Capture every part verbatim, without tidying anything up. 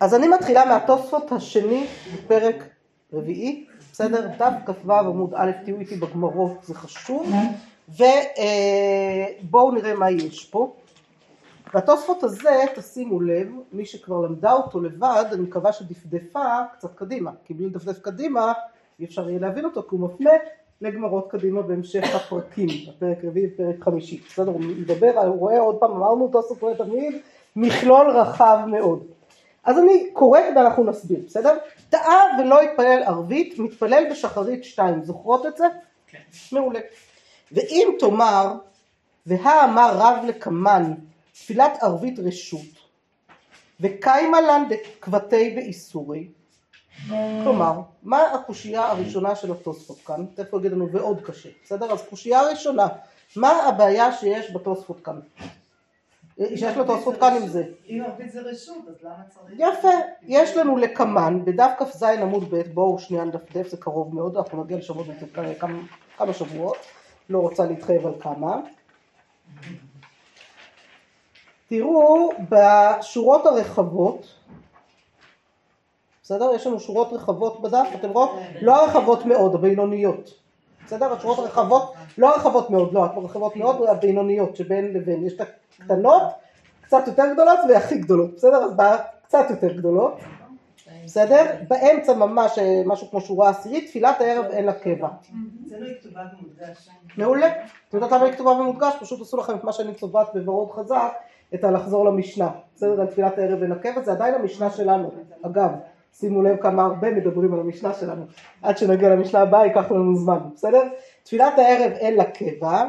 אז אני מתחילה מהתוספות השני, פרק רביעי, בסדר? דף כ"ו עמוד א', תהיו איתי בגמרות, זה חשוב. ובואו נראה מה יש פה. והתוספות הזה, תשימו לב, מי שכבר למדה אותו לבד, אני מקווה שדפדפה קצת קדימה, כי בלי לדפדף קדימה, אי אפשר יהיה להבין אותו, כי הוא מפנה לגמרות קדימה בהמשך הפרקים, הפרק רביעי ופרק חמישי. בסדר, הוא מדבר, הוא רואה עוד פעם, אמרנו תוספות, רואה תמיד, מכלול רחב מאוד. אז אני קוראת ואנחנו נסביר, בסדר? דעה ולא יתפלל ערבית, מתפלל בשחרית שתיים, זוכרות את זה? כן. מעולה. ואם תאמר, והאמר רב לקמן, תפילת ערבית רשות, וקיימה לן דקבתי ואיסורי, כלומר, מה הקושייה הראשונה של התוספות כאן? תכף יגיד לנו ועוד קשה, בסדר? אז קושייה הראשונה, מה הבעיה שיש בתוספות כאן? שיש לו תוספות כאן עם זה. אם ערבית זה רשות, אז למה צריך? יפה, יש לנו לקמן, בדף כ"ז עמוד ב', בואו שנייה נדפדף, זה קרוב מאוד, אנחנו נגיע לשבועות כמה שבועות, לא רוצה להתחייב על כמה. תראו, בשורות הרחבות, בסדר? יש לנו שורות רחבות בדף, אתם רואים? לא הרחבות מאוד, הבינוניות. בסדר? השורות הרחבות, לא הרחבות מאוד, לא, הרחבות מאוד, הבינוניות שבין לבין. יש את הקטנות, קצת יותר גדולות והכי גדולות, בסדר? אז באה קצת יותר גדולות, בסדר? באמצע ממש משהו כמו שורה עשירית, תפילת הערב אין לה קבע. זה לא כתובה ומודגש. מעולה. אתם יודעת למה היא כתובה ומודגש? פשוט עשו לכם את מה שאני צובעת בוורוד חזק, את הלחזור למשנה. בסדר? על תפילת הערב אין לה קבע, זה עדיין המשנה שלנו, אגב. שימו לב כמה הרבה מדברים על המשנה שלנו, עד שנגיע למשנה הבאה ייקח לנו זמן, בסדר? תפילת הערב אין לה קבע,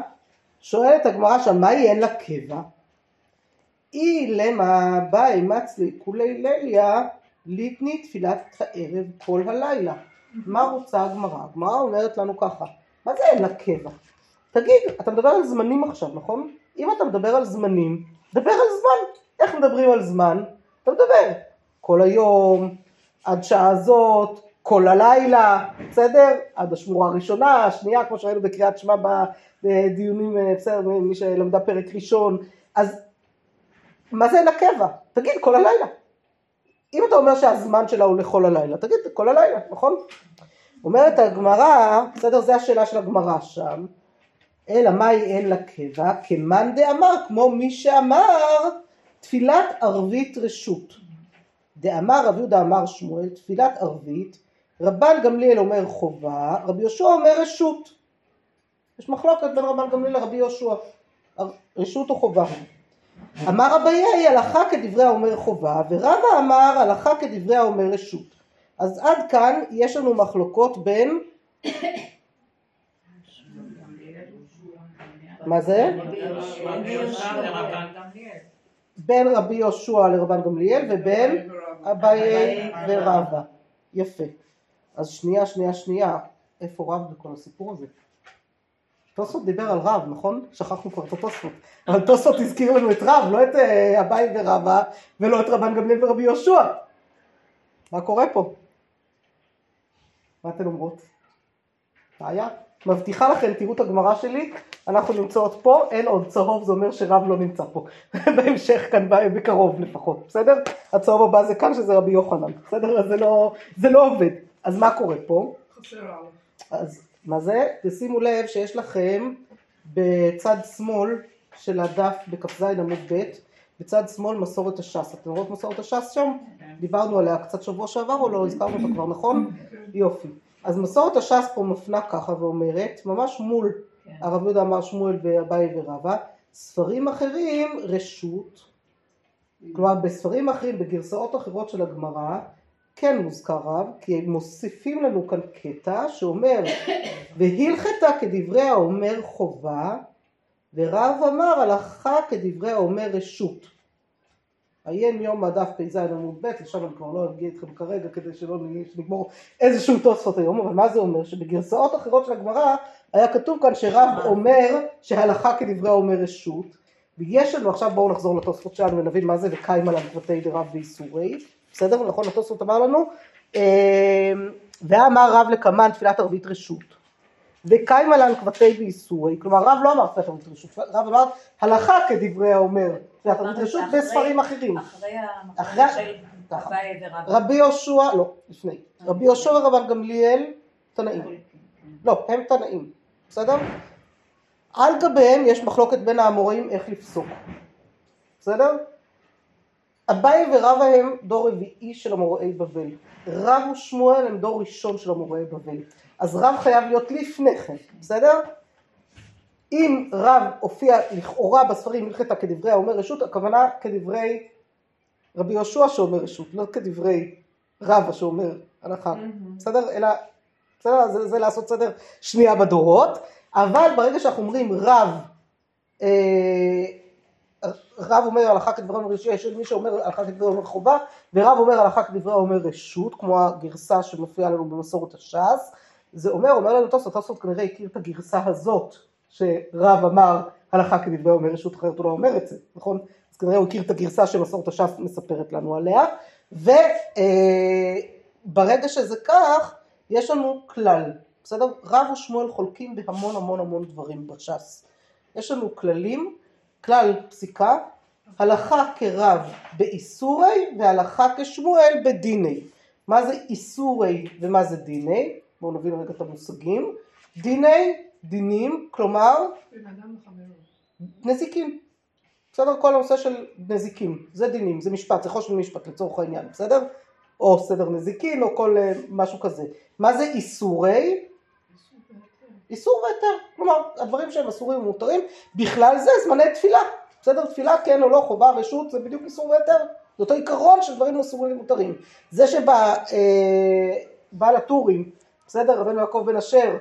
שואלת הגמרא שם, מה היא אין לה קבע? אי למה באי מצלי כולי ליליה, ליתני תפילת הערב כל הלילה. מה רוצה הגמרא? הגמרא אומרת לנו ככה, מה זה אין לה קבע? תגיד, אתה מדבר על זמנים עכשיו, נכון? אם אתה מדבר על זמנים, דבר על זמן. איך מדברים על זמן? אתה מדבר כל היום, עד שעה הזאת, כל הלילה, בסדר? עד השמורה הראשונה, השנייה, כמו שראינו בקריאת שמע בדיונים, בסדר, מי שלמדה פרק ראשון. אז מה זה אין לה קבע? תגיד, כל הלילה. אם אתה אומר שהזמן שלה הוא לכל הלילה, תגיד, כל הלילה, נכון? אומרת הגמרא, בסדר, זה השאלה של הגמרא שם, אלא מה היא אין לה קבע? כמאן דאמר, כמו מי שאמר, תפילת ערבית רשות. דאמר רב יהודה אמר שמואל, תפילת ערבית, רבן גמליאל אומר חובה, רבי יהושע אומר רשות. יש מחלוקת בין רבן גמליאל לרבי יהושע, רשות או חובה. אמר אביי, הלכה כדברי האומר חובה, ורבא אמר הלכה כדברי האומר רשות. אז עד כאן יש לנו מחלוקות בין... מה זה? בין רבי יהושע לרבן גמליאל ובין אביי ורבא. יפה. אז שנייה, שנייה, שנייה. איפה רב בכל הסיפור הזה? תוספות דיבר על רב, נכון? שכחנו כבר את התוספות. אבל תוספות הזכיר לנו את רב, לא את אביי ורבא, ולא את רבן גמליאל ורבי יהושע. מה קורה פה? מה אתן אומרות? בעיה? מבטיחה לכם, תראו את הגמרא שלי, אנחנו נמצאות פה, אין עוד צהוב, זה אומר שרב לא נמצא פה. בהמשך כאן, בקרוב לפחות, בסדר? הצהוב הבא זה כאן, שזה רבי יוחנן, בסדר? אז זה לא, זה לא עובד. אז מה קורה פה? חסר רב. אז מה זה? תשימו לב שיש לכם בצד שמאל של הדף בכ"ז עמוד ב', בצד שמאל מסורת הש"ס. אתם רואים מסורת הש"ס שם? דיברנו עליה קצת שבוע שעבר או לא? הזכרנו אותה כבר, נכון? יופי. אז מסורת הש"ס פה מפנה ככה ואומרת, ממש מול הרב יהודה אמר שמואל ואביי ורבא, ספרים אחרים רשות, כלומר בספרים אחרים, בגרסאות אחרות של הגמרא, כן מוזכר רב, כי הם מוסיפים לנו כאן קטע שאומר, והלכתה כדברי האומר חובה, ורב אמר הלכה כדברי האומר רשות. עיין יום מהדף פ"ז עמוד ב', לשם אני כבר לא אגיע איתכם כרגע כדי שלא נגמור איזשהו תוספות היום, אבל מה זה אומר? שבגרסאות אחרות של הגמרא היה כתוב כאן שרב אומר שהלכה כדברי האומר רשות, ויש לנו, עכשיו בואו נחזור לתוספות שלנו ונבין מה זה וקיימה לן דקבתי דרב ואיסורי, בסדר? נכון, התוספות אמר לנו, ואמר רב לקמן תפילת ערבית רשות, וקיימה לן דקבתי ואיסורי, כלומר רב לא אמר תפילת ערבית רשות, רב אמר הלכה כדברי האומר רשות בספרים אחרים. אחרי ככה. רבי יהושע, לא, לפני. רבי יהושע ורבן גמליאל תנאים. לא, הם תנאים. בסדר? על גביהם יש מחלוקת בין האמוראים איך לפסוק. בסדר? אביי ורבא הם דור רביעי של אמוראי בבל. רב ושמואל הם דור ראשון של אמוראי בבל. אז רב חייב להיות לפני כן. בסדר? אם רב הופיע לכאורה בספרים הלכתה כדברי האומר רשות, הכוונה כדברי רבי יהושע שאומר רשות, לא כדברי רבא שאומר הלכה. בסדר? אלא, בסדר? זה, זה לעשות סדר שנייה בדורות. אבל ברגע שאנחנו אומרים רב, אה, רב אומר הלכה כדברי האומר רשות, יש מי שאומר הלכה כדברי האומר חובה, ורב אומר הלכה כדברי האומר רשות, כמו הגרסה שמופיעה לנו במסורת הש"ס. זה אומר, אומר לנו תוספות, תוספות כנראה הכיר את הגרסה הזאת. שרב אמר הלכה כדברי אומר רשות, אחרת הוא לא אומר את זה, נכון? אז כנראה הוא הכיר את הגרסה שמסורת הש"ס מספרת לנו עליה, וברגע אה, שזה כך, יש לנו כלל, בסדר? רב ושמואל חולקים בהמון המון המון דברים בש"ס. יש לנו כללים, כלל פסיקה, הלכה כרב באיסורי, והלכה כשמואל בדיני. מה זה איסורי ומה זה דיני? בואו נבין רגע את המושגים. דיני, דינים, כלומר נזיקים, בסדר? כל הנושא של נזיקים, זה דינים, זה משפט, זה חושבים משפט לצורך העניין, בסדר? או סדר נזיקין, או כל משהו כזה. מה זה איסורי? איסור ויתר, כלומר, הדברים שהם אסורים ומותרים, בכלל זה זמני תפילה, בסדר? תפילה כן או לא, חובה, רשות, זה בדיוק איסור ויתר, זה אותו עיקרון של דברים אסורים ומותרים. זה שבא בעל הטורים, בסדר? רבנו יעקב בן אשר,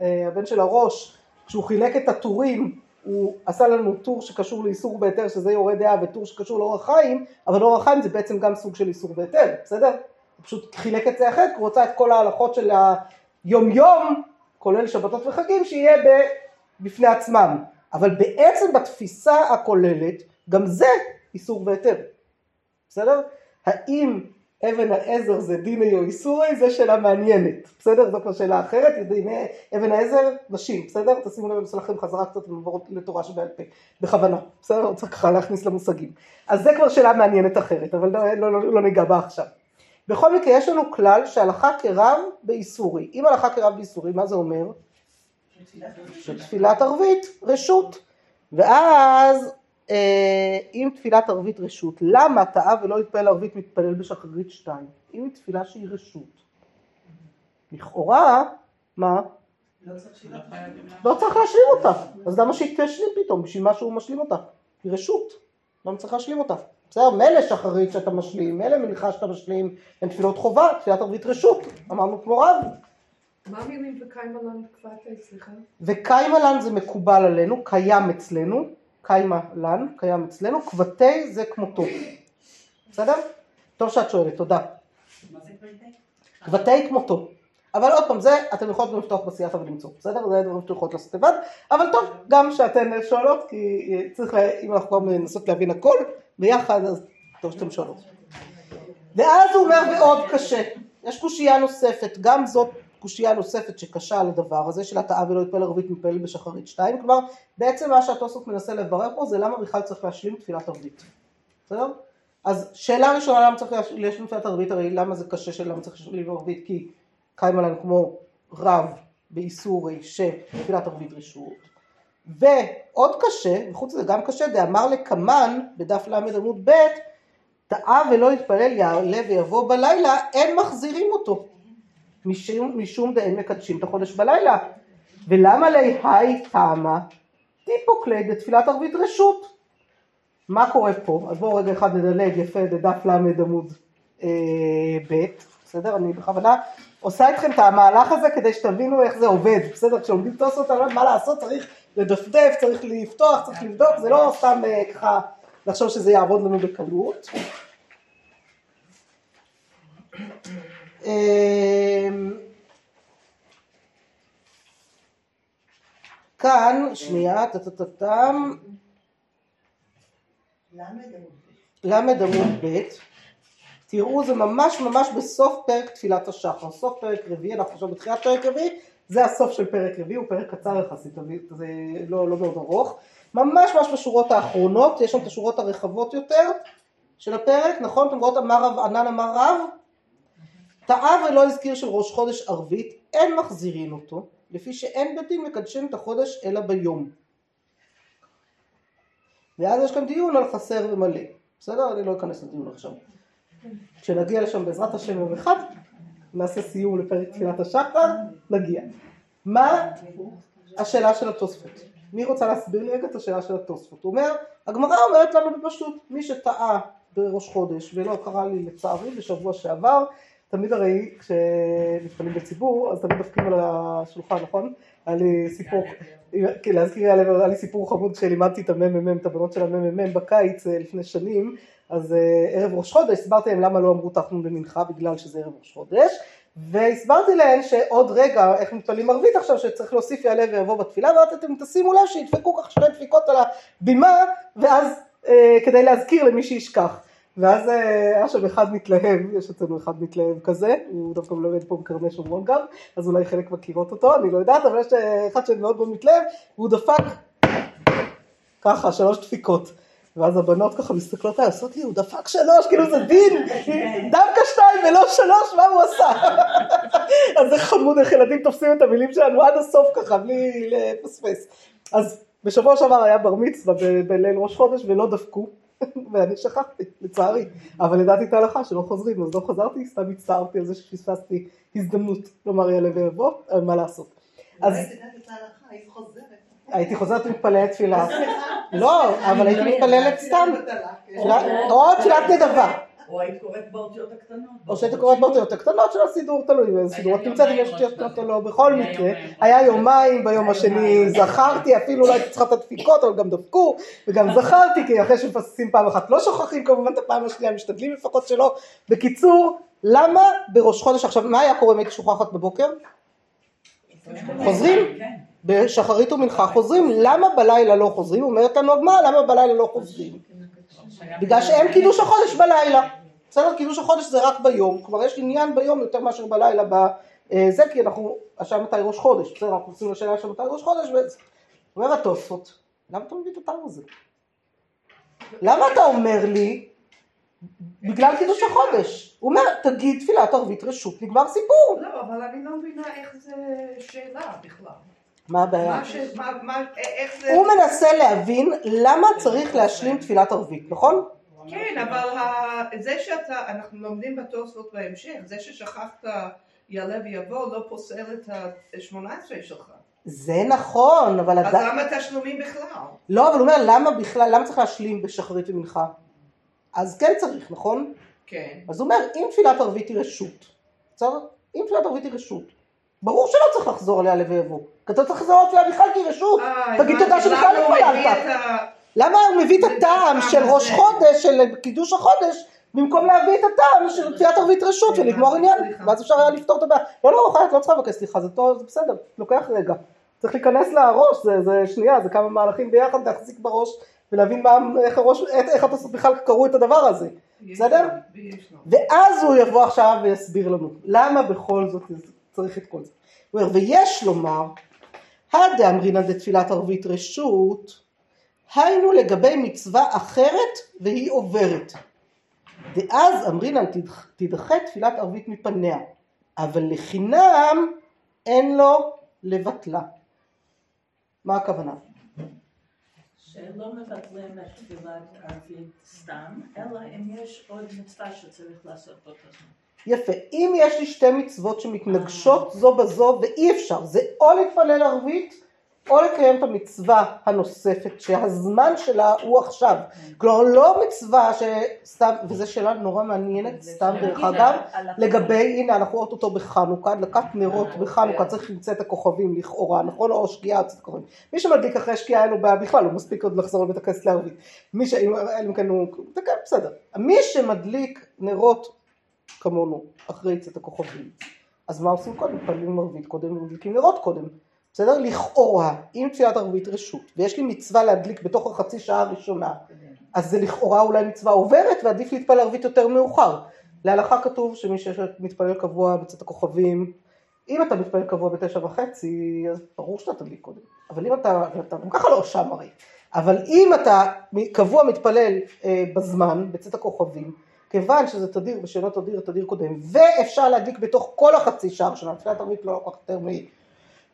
הבן של הראש, כשהוא חילק את הטורים, הוא עשה לנו טור שקשור לאיסור בהיתר, שזה יורה דעה, וטור שקשור לאור החיים, אבל אור החיים זה בעצם גם סוג של איסור בהיתר, בסדר? הוא פשוט חילק את זה אחת, כי הוא רוצה את כל ההלכות של היום יום, כולל שבתות וחגים, שיהיה בפני עצמם. אבל בעצם בתפיסה הכוללת, גם זה איסור בהיתר, בסדר? האם אבן העזר זה דיני או איסורי, זה שאלה מעניינת, בסדר? זו כבר שאלה אחרת, דיני אבן העזר, נשים, בסדר? תשימו לב, מסלחים חזרה קצת ומעברות לתורה שבעל פה, בכוונה, בסדר? צריך ככה להכניס למושגים. אז זה כבר שאלה מעניינת אחרת, אבל לא, לא, לא, לא ניגע בה עכשיו. בכל מקרה, יש לנו כלל שהלכה כרב באיסורי. אם הלכה כרב באיסורי, מה זה אומר? שתפילת ערבית, רשות. ואז אם תפילת ערבית רשות, למה טעה ולא התפלל ערבית מתפלל בשחרית שתיים? אם תפילה שהיא רשות, לכאורה, מה? לא צריך להשלים אותה. אז למה שהיא תשלים פתאום? בשביל משהו הוא משלים אותה. היא רשות, למה צריך להשלים אותה? בסדר, מלא שחרית שאתה משלים, מלא מליחה שאתה משלים, הן תפילות חובה, תפילת ערבית רשות, אמרנו כמו רב. מה מילים וקיימלן קבעת אצלך? וקיימלן זה מקובל עלינו, קיים אצלנו. קיימה לן, קיים אצלנו, כבתי זה כמותו. בסדר? טוב שאת שואלת, תודה. מה זה כבתי? כבתי כמותו. אבל עוד פעם, זה אתם יכולים לפתוח בסייעתא ולמצוא. בסדר? זה דברים שאתם יכולים לעשות לבד. אבל טוב, גם שאתן שואלות, כי צריך, אם אנחנו כבר מנסות להבין הכל, ביחד, אז טוב שאתם שואלות. ואז הוא אומר ועוד קשה. יש קושייה נוספת, גם זאת קושייה נוספת שקשה על הדבר הזה של הטעה ולא התפלל ערבית מתפלל בשחרית שתיים. כלומר, בעצם מה שהתוספות מנסה לברר פה זה למה בכלל צריך להשלים תפילת ערבית. בסדר? אז שאלה ראשונה, למה צריך להשלים תפילת ערבית? הרי למה זה קשה שלמה צריך להשלים ערבית? כי קיים עלינו כמו רב באיסורי שתפילת ערבית רשות. ועוד קשה, וחוץ לזה גם קשה, דאמר לקמן בדף למד עמוד ב' טעה ולא התפלל יעלה ויבוא בלילה, אין מחזירים אותו. משום, משום דאין מקדשים את החודש בלילה. ולמה להיהי תמה? טיפוקלי דתפילת ערבית רשות. מה קורה פה? אז בואו רגע אחד לדלג יפה לדף למד עמוד אה, ב', בסדר? אני בכוונה עושה איתכם את המהלך הזה כדי שתבינו איך זה עובד, בסדר? כשעומדים תוספות על מה לעשות, צריך לדפדף, צריך לפתוח, צריך לבדוק, זה לא סתם אה, ככה לחשוב שזה יעבוד לנו בקלות. כאן, שנייה, תתתתם, למד עמוד ב', תראו זה ממש ממש בסוף פרק תפילת השחר, סוף פרק רביעי, אנחנו עכשיו בתחילת פרק רביעי, זה הסוף של פרק רביעי, הוא פרק קצר יחסית, זה לא מאוד ארוך, ממש ממש בשורות האחרונות, יש שם את השורות הרחבות יותר, של הפרק, נכון? אתם רואות אמר רב ענן אמר רב, טעה ולא הזכיר של ראש חודש ערבית, אין מחזירים אותו, לפי שאין בתים מקדשים את החודש אלא ביום. ואז יש כאן דיון על חסר ומלא. בסדר? אני לא אכנס לדיון עכשיו. כשנגיע לשם בעזרת השם יום אחד, נעשה סיום לפרק תפילת השחר, נגיע. מה השאלה של התוספות? מי רוצה להסביר לי רגע את השאלה של התוספות? הוא אומר, הגמרא אומרת לנו בפשוט, מי שטעה בראש חודש ולא קרא לי לצערי בשבוע שעבר, תמיד הרי כשנפעלים בציבור, אז תמיד דפקים על השולחן, נכון? היה לי סיפור, להזכירי עליו, היה לי סיפור חמוד כשלימדתי את הממ"מ, את הבנות של הממ"מ בקיץ לפני שנים, אז ערב ראש חודש, הסברתי להם למה לא אמרו תחנון במנחה, בגלל שזה ערב ראש חודש, והסברתי להן שעוד רגע, איך מתפעלים ערבית עכשיו, שצריך להוסיף יעלה ויבוא בתפילה, ואז אתם תשימו לב שידפקו כך שתי דפיקות על הבימה, ואז כדי להזכיר למי שישכח. ואז היה שם אחד מתלהב, יש אצלנו אחד מתלהב כזה, הוא דווקא מלמד פה בקרני שומרון גם, אז אולי חלק מכירות אותו, אני לא יודעת, אבל יש אחד שמאוד מאוד מתלהב, והוא דפק ככה, שלוש דפיקות. ואז הבנות ככה מסתכלות עליי, עושות לי, הוא דפק שלוש, כאילו זה דין, דווקא שתיים ולא שלוש, מה הוא עשה? אז זה חמוד, איך ילדים תופסים את המילים שלנו עד הסוף ככה, בלי לפספס. אז בשבוע שעבר היה בר מצווה בליל ראש חודש ולא דפקו, ואני שכחתי, לצערי, אבל ידעתי את ההלכה שלא חוזרים, אז לא חזרתי, סתם הצטערתי על זה שפספסתי הזדמנות, לומר יעלה ויבוא, מה לעשות. אז ידעתי את ההלכה, היית חוזרת. הייתי חוזרת מתפללת תפילה. לא, אבל הייתי מתפללת סתם. או תפילת נדבה. או היית קוראת באותיות הקטנות. או שהיית קוראת באותיות הקטנות של הסידור, תלוי באיזה סידור. את נמצאת אם יש אותיות קטנות או לא, בכל מקרה. היה יומיים, ביום השני זכרתי, אפילו לא הייתי צריכה את הדפיקות, אבל גם דפקו, וגם זכרתי, כי אחרי שמפססים פעם אחת לא שוכחים, כמובן את הפעם השנייה, משתדלים לפחות שלא. בקיצור, למה בראש חודש עכשיו, מה היה קורה אם הייתי שוכחת בבוקר? חוזרים? בשחרית ומנחה חוזרים, למה בלילה לא חוזרים? אומרת לנו הגמרא, למה בלילה לא חוזרים? בגלל שאין קידוש החודש בלילה. בסדר, קידוש החודש זה רק ביום, כבר יש עניין ביום יותר מאשר בלילה בזה, כי אנחנו, השעה מתי ראש חודש, בסדר, אנחנו עושים לשאלה השעה מתי ראש חודש, וזה. אומר התוספות, למה אתה מביא את התאר הזה? למה אתה אומר לי, בגלל קידוש החודש? הוא אומר, תגיד תפילת ערבית רשות, נגמר סיפור. לא, אבל אני לא מבינה איך זה שאלה בכלל. מה הבעיה? הוא מנסה להבין למה צריך להשלים תפילת ערבית, נכון? כן, אבל זה שאתה, אנחנו לומדים בתוספות בהמשך, זה ששכחת יעלה ויבוא לא פוסל את ה-שמונה עשרה שלך. זה נכון, אבל... אז למה תשלומים בכלל? לא, אבל הוא אומר, למה בכלל, למה צריך להשלים בשחרית ומנחה? אז כן צריך, נכון? כן. אז הוא אומר, אם תפילת ערבית היא רשות, אם תפילת ערבית היא רשות, ברור שלא צריך לחזור עליה לבוא. כי אתה צריך לחזור עליה בכלל כי רשות. תגיד תודה שבכלל לא התפללת. למה הוא מביא את הטעם של ראש חודש, של קידוש החודש, במקום להביא את הטעם של תפילת ערבית רשות ולגמור עניין? ואז אפשר היה לפתור את הבעיה. לא, לא, אוכל, את לא צריכה לבקש סליחה, זה בסדר, לוקח רגע. צריך להיכנס לראש, זה שנייה, זה כמה מהלכים ביחד, להחזיק בראש ולהבין איך אתה בכלל קראו את הדבר הזה. בסדר? ואז הוא יבוא עכשיו ויסביר לנו למה בכל זאת צריך את כל זה. הוא אומר, ויש לומר, הדאמרינא דתפילת ערבית רשות, היינו לגבי מצווה אחרת והיא עוברת. ואז אמרינן תדחה תפילת ערבית מפניה, אבל לחינם אין לו לבטלה. מה הכוונה? שלא מבטלים את תפילת ערבית סתם, אלא אם יש עוד מצווה שצריך לעשות אותו זמן. יפה, אם יש לי שתי מצוות שמתנגשות זו בזו ואי אפשר, זה או להתפלל ערבית או לקיים את המצווה הנוספת שהזמן שלה הוא עכשיו. כלומר לא מצווה שסתם, וזו שאלה נורא מעניינת סתם דרך אגב, לגבי, הנה אנחנו רואות אותו בחנוכה, הדלקת נרות בחנוכה, צריך למצוא את הכוכבים לכאורה, נכון? או שגיאה, מי שמדליק אחרי שגיאה אין לו בעיה בכלל, הוא מספיק עוד לחזור לבית הכנסת לערבית. מי ש... אם כן הוא... בסדר. מי שמדליק נרות כמונו, אחרי צאת הכוכבים. אז מה עושים קודם? פעמים ערבית קודם ומדליקים נרות קודם. בסדר? לכאורה, אם תפילת ערבית רשות, ויש לי מצווה להדליק בתוך החצי שעה הראשונה, אז זה לכאורה אולי מצווה עוברת, ועדיף להתפלל ערבית יותר מאוחר. להלכה כתוב שמי שמתפלל קבוע בצאת הכוכבים, אם אתה מתפלל קבוע בתשע וחצי, אז ברור שאתה תדליק קודם. אבל אם אתה, אתה גם ככה לא שם הרי. אבל אם אתה קבוע מתפלל בזמן, בצאת הכוכבים, כיוון שזה תדיר ושלא תדיר, תדיר קודם, ואפשר להדליק בתוך כל החצי שעה, שנתפילת ערבית לא לוקח יותר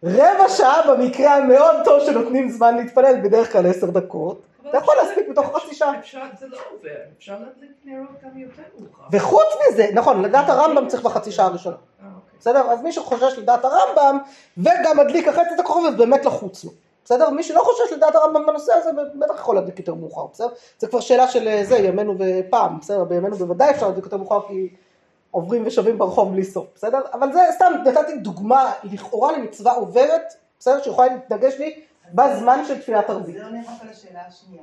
מרבע שעה, במקרה המאוד טוב שנותנים זמן להתפלל, בדרך כלל עשר דקות, אתה יכול להספיק בתוך חצי שעה. אפשר, זה לא עובר, אפשר להדליק נרות גם יותר מאוחר. וחוץ מזה, נכון, לדעת הרמב"ם צריך בחצי שעה הראשונה. בסדר? אז מי שחושש לדעת הרמב"ם, וגם מדליק אחרי צאת הכוכבים, אז באמת לחוץ לו. בסדר? מי שלא חושש לדעת הרמב"ם בנושא הזה, בטח יכול להדליק יותר מאוחר, בסדר? זה כבר שאלה של זה, ימינו ופעם, בסדר? בימינו בוודאי אפשר להדליק יותר מאוחר, כי עוברים ושווים ברחוב בלי סוף, בסדר? אבל זה סתם נתתי דוגמה לכאורה למצווה עוברת, בסדר? שיכולה להתנגש לי בזמן של תפילת ערבית. זה עונה רק על השאלה השנייה.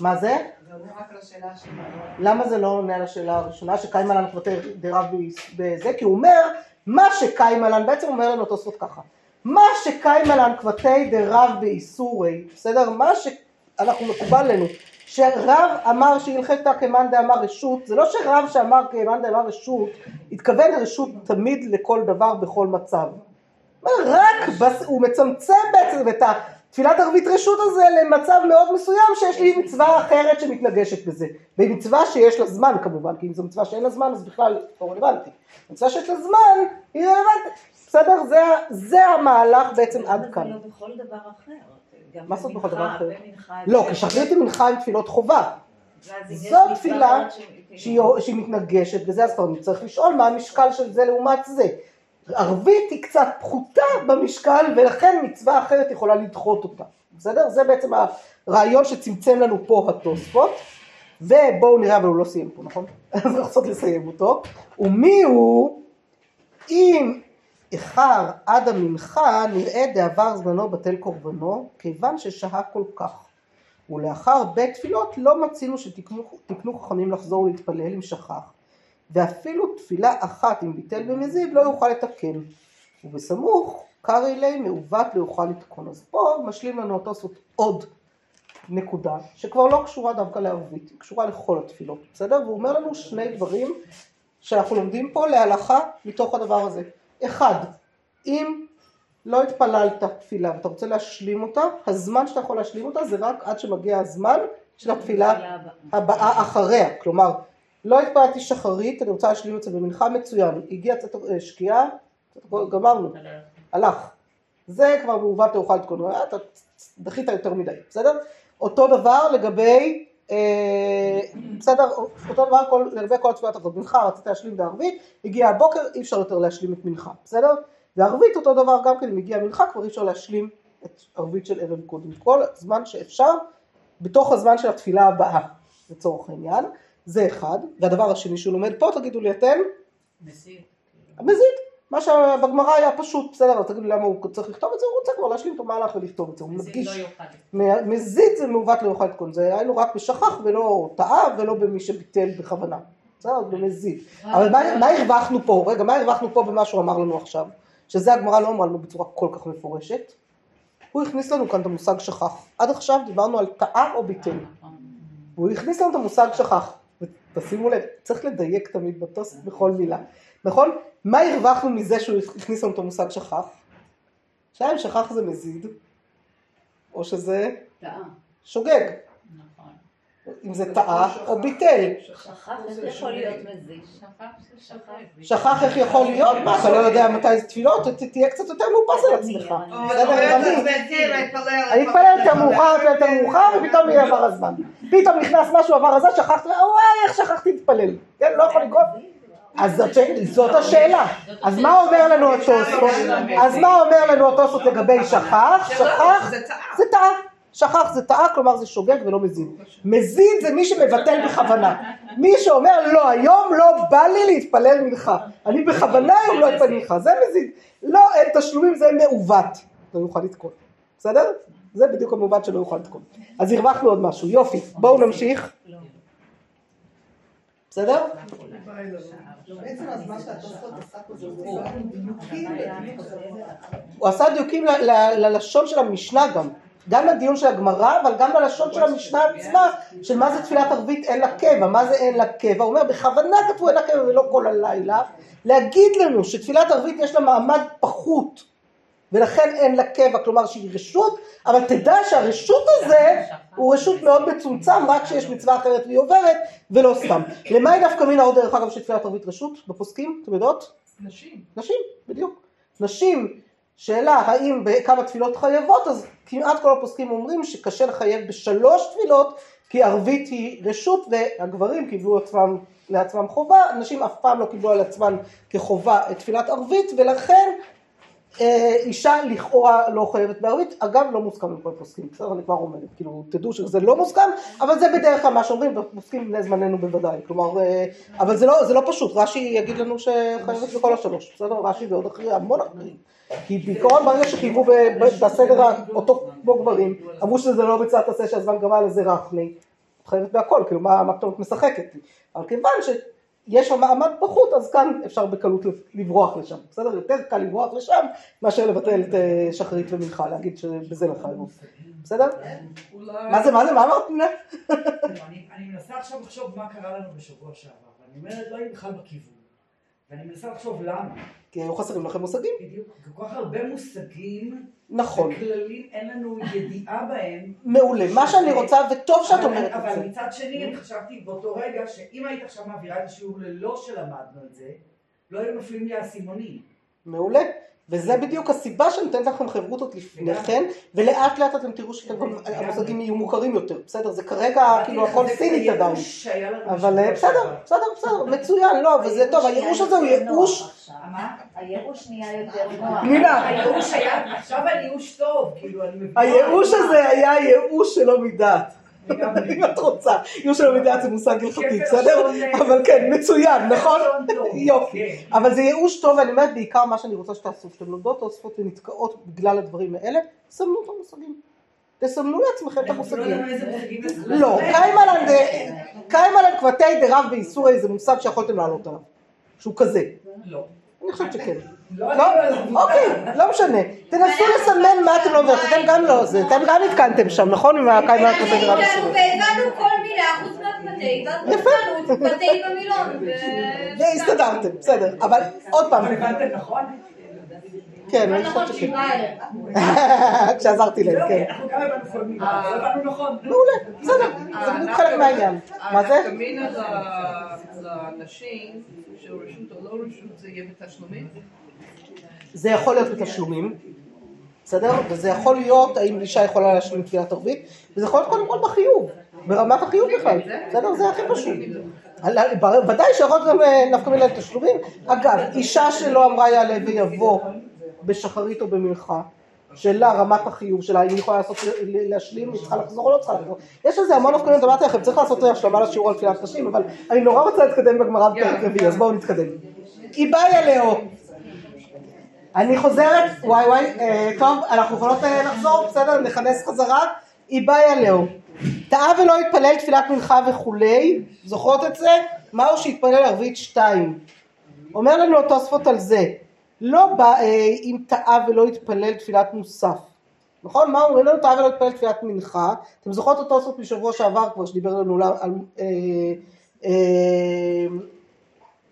מה זה? זה עונה רק על השאלה השנייה. למה זה לא עונה על השאלה הראשונה, שקיים עלן כבר דירה בזה? כי הוא אומר, מה שקיים עלן, בעצם אומר לנו תוספות ככה. מה שקיים עלן כבתי דרב באיסורי, בסדר? מה שאנחנו מקובל לנו, שרב אמר שהלכת כמאן דאמר רשות, זה לא שרב שאמר כמאן דאמר רשות, התכוון לרשות תמיד לכל דבר בכל מצב. רק הוא מצמצם בעצם את התפילת ערבית רשות הזה למצב מאוד מסוים שיש לי מצווה אחרת שמתנגשת בזה. במצווה שיש לה זמן כמובן, כי אם זו מצווה שאין לה זמן אז בכלל לא רלוונטי. מצווה שיש לה זמן היא רלוונטית. בסדר? זה המהלך בעצם עד כאן. לא בכל דבר אחר. מה זאת בכל דבר אחר? לא, כשחרית מנחה עם תפילות חובה. זו תפילה שהיא מתנגשת בזה, אז אני צריך לשאול מה המשקל של זה לעומת זה. ערבית היא קצת פחותה במשקל, ולכן מצווה אחרת יכולה לדחות אותה. בסדר? זה בעצם הרעיון שצמצם לנו פה התוספות. ובואו נראה, אבל הוא לא סיים פה, נכון? אז אנחנו רוצות לסיים אותו. ומי הוא, אם אחר עד המנחה נראה דעבר זמנו בטל קורבנו, כיוון ששהה כל כך. ולאחר בית תפילות לא מצינו שתקנו חכמים לחזור להתפלל אם שכח. ואפילו תפילה אחת עם ביטל במזיד לא יוכל לתקן. ובסמוך, קרי לי מעוות לא יוכל לתקון. אז פה משלים לנו התוספות עוד נקודה, שכבר לא קשורה דווקא לערבית, היא קשורה לכל התפילות. בסדר? והוא אומר לנו שני דברים שאנחנו לומדים פה להלכה מתוך הדבר הזה. אחד, אם לא התפללת תפילה ואתה רוצה להשלים אותה, הזמן שאתה יכול להשלים אותה זה רק עד שמגיע הזמן של התפילה הבאה אחריה. כלומר, לא התפללתי שחרית, אני רוצה להשלים את זה במנחה מצוין, הגיעה שקיעה, גמרנו, הלך. זה כבר מעוות לא יוכל לתקון, אתה דחית יותר מדי, בסדר? אותו דבר לגבי, בסדר, אותו דבר לגבי כל התפילת ערבית, מנחה רצית להשלים בערבית, הגיע הבוקר, אי אפשר יותר להשלים את מנחה, בסדר? בערבית אותו דבר גם כן, אם הגיע מנחה, כבר אי אפשר להשלים את ערבית של ערב קודם, כל הזמן שאפשר, בתוך הזמן של התפילה הבאה, לצורך העניין. זה אחד, והדבר השני שהוא לומד פה, תגידו לי אתם? מזיד. מזיד, מה שבגמרא היה פשוט, בסדר, תגידו לי למה הוא צריך לכתוב את זה, הוא רוצה כבר להשלים את המהלך ולכתוב את זה, הוא מדגיש. מזיד לא יוכל. מזיד זה מעוות לא יוכל לתקון, זה היינו רק בשכח ולא טעה ולא במי שביטל בכוונה, בסדר, במזיד. אבל מה הרווחנו פה, רגע, מה הרווחנו פה במה שהוא אמר לנו עכשיו? שזה הגמרא לא אמרה לנו בצורה כל כך מפורשת, הוא הכניס לנו כאן את המושג שכח. עד עכשיו דיברנו על טעה או ביטל. הוא הכניס לנו את המושג שכח. תשימו לב, צריך לדייק תמיד בתוספות בכל מילה, נכון? מה הרווחנו מזה שהוא הכניס לנו את המושג שכח? שאם שכח זה מזיד, או שזה שוגג. נכון. אם זה טעה או ביטל. שכח איך יכול להיות מזיד? שכח איך יכול להיות? מה, אתה לא יודע מתי זה תפילות, תהיה קצת יותר מאופס על עצמך. אני אתפלל יותר מאוחר, יותר מאוחר, ופתאום יהיה עבר הזמן. פתאום נכנס משהו עבר הזה, שכחת, אוי, איך שכחתי להתפלל? כן, לא יכול לגרום. אז זאת השאלה. אז מה אומר לנו התוספות? אז מה אומר לנו התוספות לגבי שכח? שכח זה טעה. שכח זה טעה, כלומר זה שוגג ולא מזיד. מזיד זה מי שמבטל בכוונה. מי שאומר, לא, היום לא בא לי להתפלל מנחה. אני בכוונה היום לא אתפלל מנחה. זה מזיד. לא, אין תשלומים, זה מעוות. לא יוכל לתקון. בסדר? זה בדיוק המובן שלא יוכל לתקון. אז הרווחנו עוד משהו. יופי, בואו נמשיך. בסדר? בעצם אז מה שהתוספות עשה פה זה דיוקים. הוא עשה דיוקים ללשון של המשנה גם. גם לדיון של הגמרא, אבל גם ללשון של המשנה עצמה, של מה זה תפילת ערבית אין לה קבע, מה זה אין לה קבע, הוא אומר, בכוונה כתבו אין לה קבע ולא כל הלילה, להגיד לנו שתפילת ערבית יש לה מעמד פחות, ולכן אין לה קבע, כלומר שהיא רשות, אבל תדע שהרשות הזה הוא רשות מאוד מצומצם, רק שיש מצווה אחרת והיא עוברת, ולא סתם. למה היא דווקא מן העוד דרך אגב שתפילת ערבית רשות בפוסקים, אתם יודעות? נשים. נשים, בדיוק. נשים, שאלה האם בכמה תפילות חייבות, אז כמעט כל הפוסקים אומרים שקשה לחייב בשלוש תפילות, כי ערבית היא רשות והגברים קיבלו עצמם, לעצמם חובה, נשים אף פעם לא קיבלו על עצמן כחובה את תפילת ערבית, ולכן אישה לכאורה לא חייבת בערבית, אגב לא מוסכם לכל פוסקים, בסדר, אני כבר אומרת, כאילו תדעו שזה לא מוסכם, אבל זה בדרך כלל מה שאומרים, פוסקים בני זמננו בוודאי, כלומר, אבל זה לא, זה לא פשוט, רש"י יגיד לנו שחייבת בכל השלוש, בסדר, רש"י ועוד אחרים, המון אחרים, כי בעיקרון ברגע שחייבו בסדר אותו כמו גברים, אמרו שזה לא בצעת עשה שהזמן גמל לזה רחני, חייבת בהכל, כאילו מה פתאום משחקת, אבל כיוון ש... יש המעמד פחות, אז כאן אפשר בקלות לברוח לשם, בסדר? יותר קל לברוח לשם, מאשר לבטל את שחרית ומנחה, להגיד שבזה לא חייב, בסדר? מה זה, מה זה, מה אמרת? אני מנסה עכשיו לחשוב מה קרה לנו בשבוע שעבר, ואני אומרת, לא הייתי בכלל בכיוון, ואני מנסה לחשוב למה. כי היו חסרים לכם מושגים. בדיוק, כל כך הרבה מושגים, נכון. בכללים אין לנו ידיעה בהם. מעולה, מה שאני רוצה, וטוב שאת אומרת את זה. אבל מצד שני, אני חשבתי באותו רגע, שאם היית עכשיו מעבירה את השיעור ללא שלמדנו את זה, לא היו נופלים לי הסימונים. מעולה, וזה בדיוק הסיבה שנותנת לכם חברותות לפני כן, ולאט לאט אתם תראו שהמושגים יהיו מוכרים יותר, בסדר? זה כרגע כאילו הכל סינית עדיין. אבל בסדר, בסדר, בסדר, מצוין, לא, וזה טוב, הייאוש הזה הוא ייאוש, הייאוש נהיה יותר נוח. מינה. הייאוש היה, עכשיו הייאוש טוב, כאילו אני מבינה. הייאוש הזה היה ייאוש שלא מדעת. אם את רוצה. ייאוש שלא מדעת זה מושג הלכתי, בסדר? אבל כן, מצוין, נכון? יופי. אבל זה ייאוש טוב, ואני אומרת בעיקר מה שאני רוצה שתעשו, שאתם לומדות, אוספות ונתקעות בגלל הדברים האלה, סמנו את המושגים. תסמנו לעצמכם את המושגים. לא, קיימלן כבתי דרב באיסורי זה מושג שיכולתם לעלות עליו. שהוא כזה. לא. אני חושבת שכן. לא? אוקיי, לא משנה. תנסו לסמן מה אתם לא עוברת, אתם גם לא זה, אתם גם התקנתם שם, נכון? עם הקיימלן כבתי דרב באיסורי. והבנו כל מילה, חוץ מהתמתי, והתמתנות, תמתי במילון. והסתדרתם, בסדר. אבל עוד פעם. הבנתם נכון? כן, אני חושבת שכן. כשעזרתי להם, כן. אנחנו גם הבנו כל מילה, אבל הבנו נכון. מעולה, בסדר. זה בדיוק חלק מהעניין. מה זה? תמין על האנשים שהוא רשות או לא רשות, זה יהיה בתשלומים? זה יכול להיות בתשלומים, בסדר? וזה יכול להיות, האם אישה יכולה להשלים תפילת ערבית, וזה יכול להיות קודם כל בחיוב, ברמת החיוב בכלל, בסדר? זה הכי פשוט. ודאי שיכול גם נפקא מינה לתשלומים. אגב, אישה שלא אמרה יעלה ויבוא, בשחרית או במנחה, שאלה רמת החיוב שלה, אם היא יכולה לעשות, להשלים, היא צריכה לחזור או לא צריכה לחזור. יש לזה המון אופקנים, אני אמרתי לכם, צריך לעשות השלמה לשיעור על תפילת נשים, אבל אני נורא רוצה להתקדם בגמרא בפרק רביעי, אז בואו נתקדם. איבאיה לאו. אני חוזרת, וואי וואי, טוב, אנחנו יכולות לחזור, בסדר, נכנס חזרה. איבאיה לאו. טעה ולא התפלל תפילת מנחה וכולי, זוכרות את זה? מהו שהתפלל ערבית שתיים? אומר לנו התוספות על זה. לא בא אם טעה ולא התפלל תפילת מוסף, נכון? מה אומרים לנו טעה ולא התפלל תפילת מנחה? אתם זוכרות אותו סוף משבוע שעבר כבר שדיבר לנו על, אה, אה,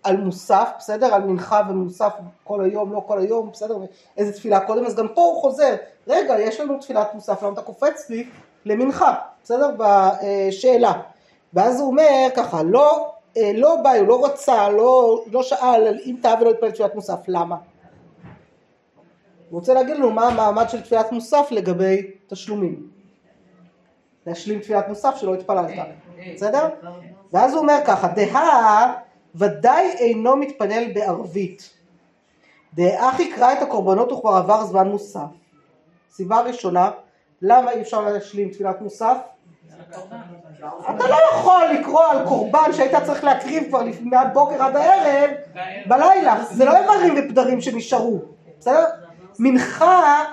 על מוסף, בסדר? על מנחה ומוסף כל היום, לא כל היום, בסדר? איזה תפילה קודם, אז גם פה הוא חוזר, רגע, יש לנו תפילת מוסף, למה אתה קופץ לי למנחה, בסדר? בשאלה, ואז הוא אומר ככה, לא, אה, לא בא, הוא לא רצה, לא, לא שאל אם טעה ולא התפלל תפילת מוסף, למה? הוא רוצה להגיד לנו מה המעמד של תפילת מוסף לגבי תשלומים. להשלים תפילת מוסף שלא התפללת. בסדר? ואז הוא אומר ככה, דהה ודאי אינו מתפלל בערבית. דהה יקרא את הקורבנות וכבר עבר זמן מוסף. סיבה ראשונה, למה אי אפשר להשלים תפילת מוסף? אתה לא יכול לקרוא על קורבן שהיית צריך להקריב כבר לפני הבוקר עד הערב, בלילה. זה לא איברים ופדרים שנשארו. בסדר? מנחה,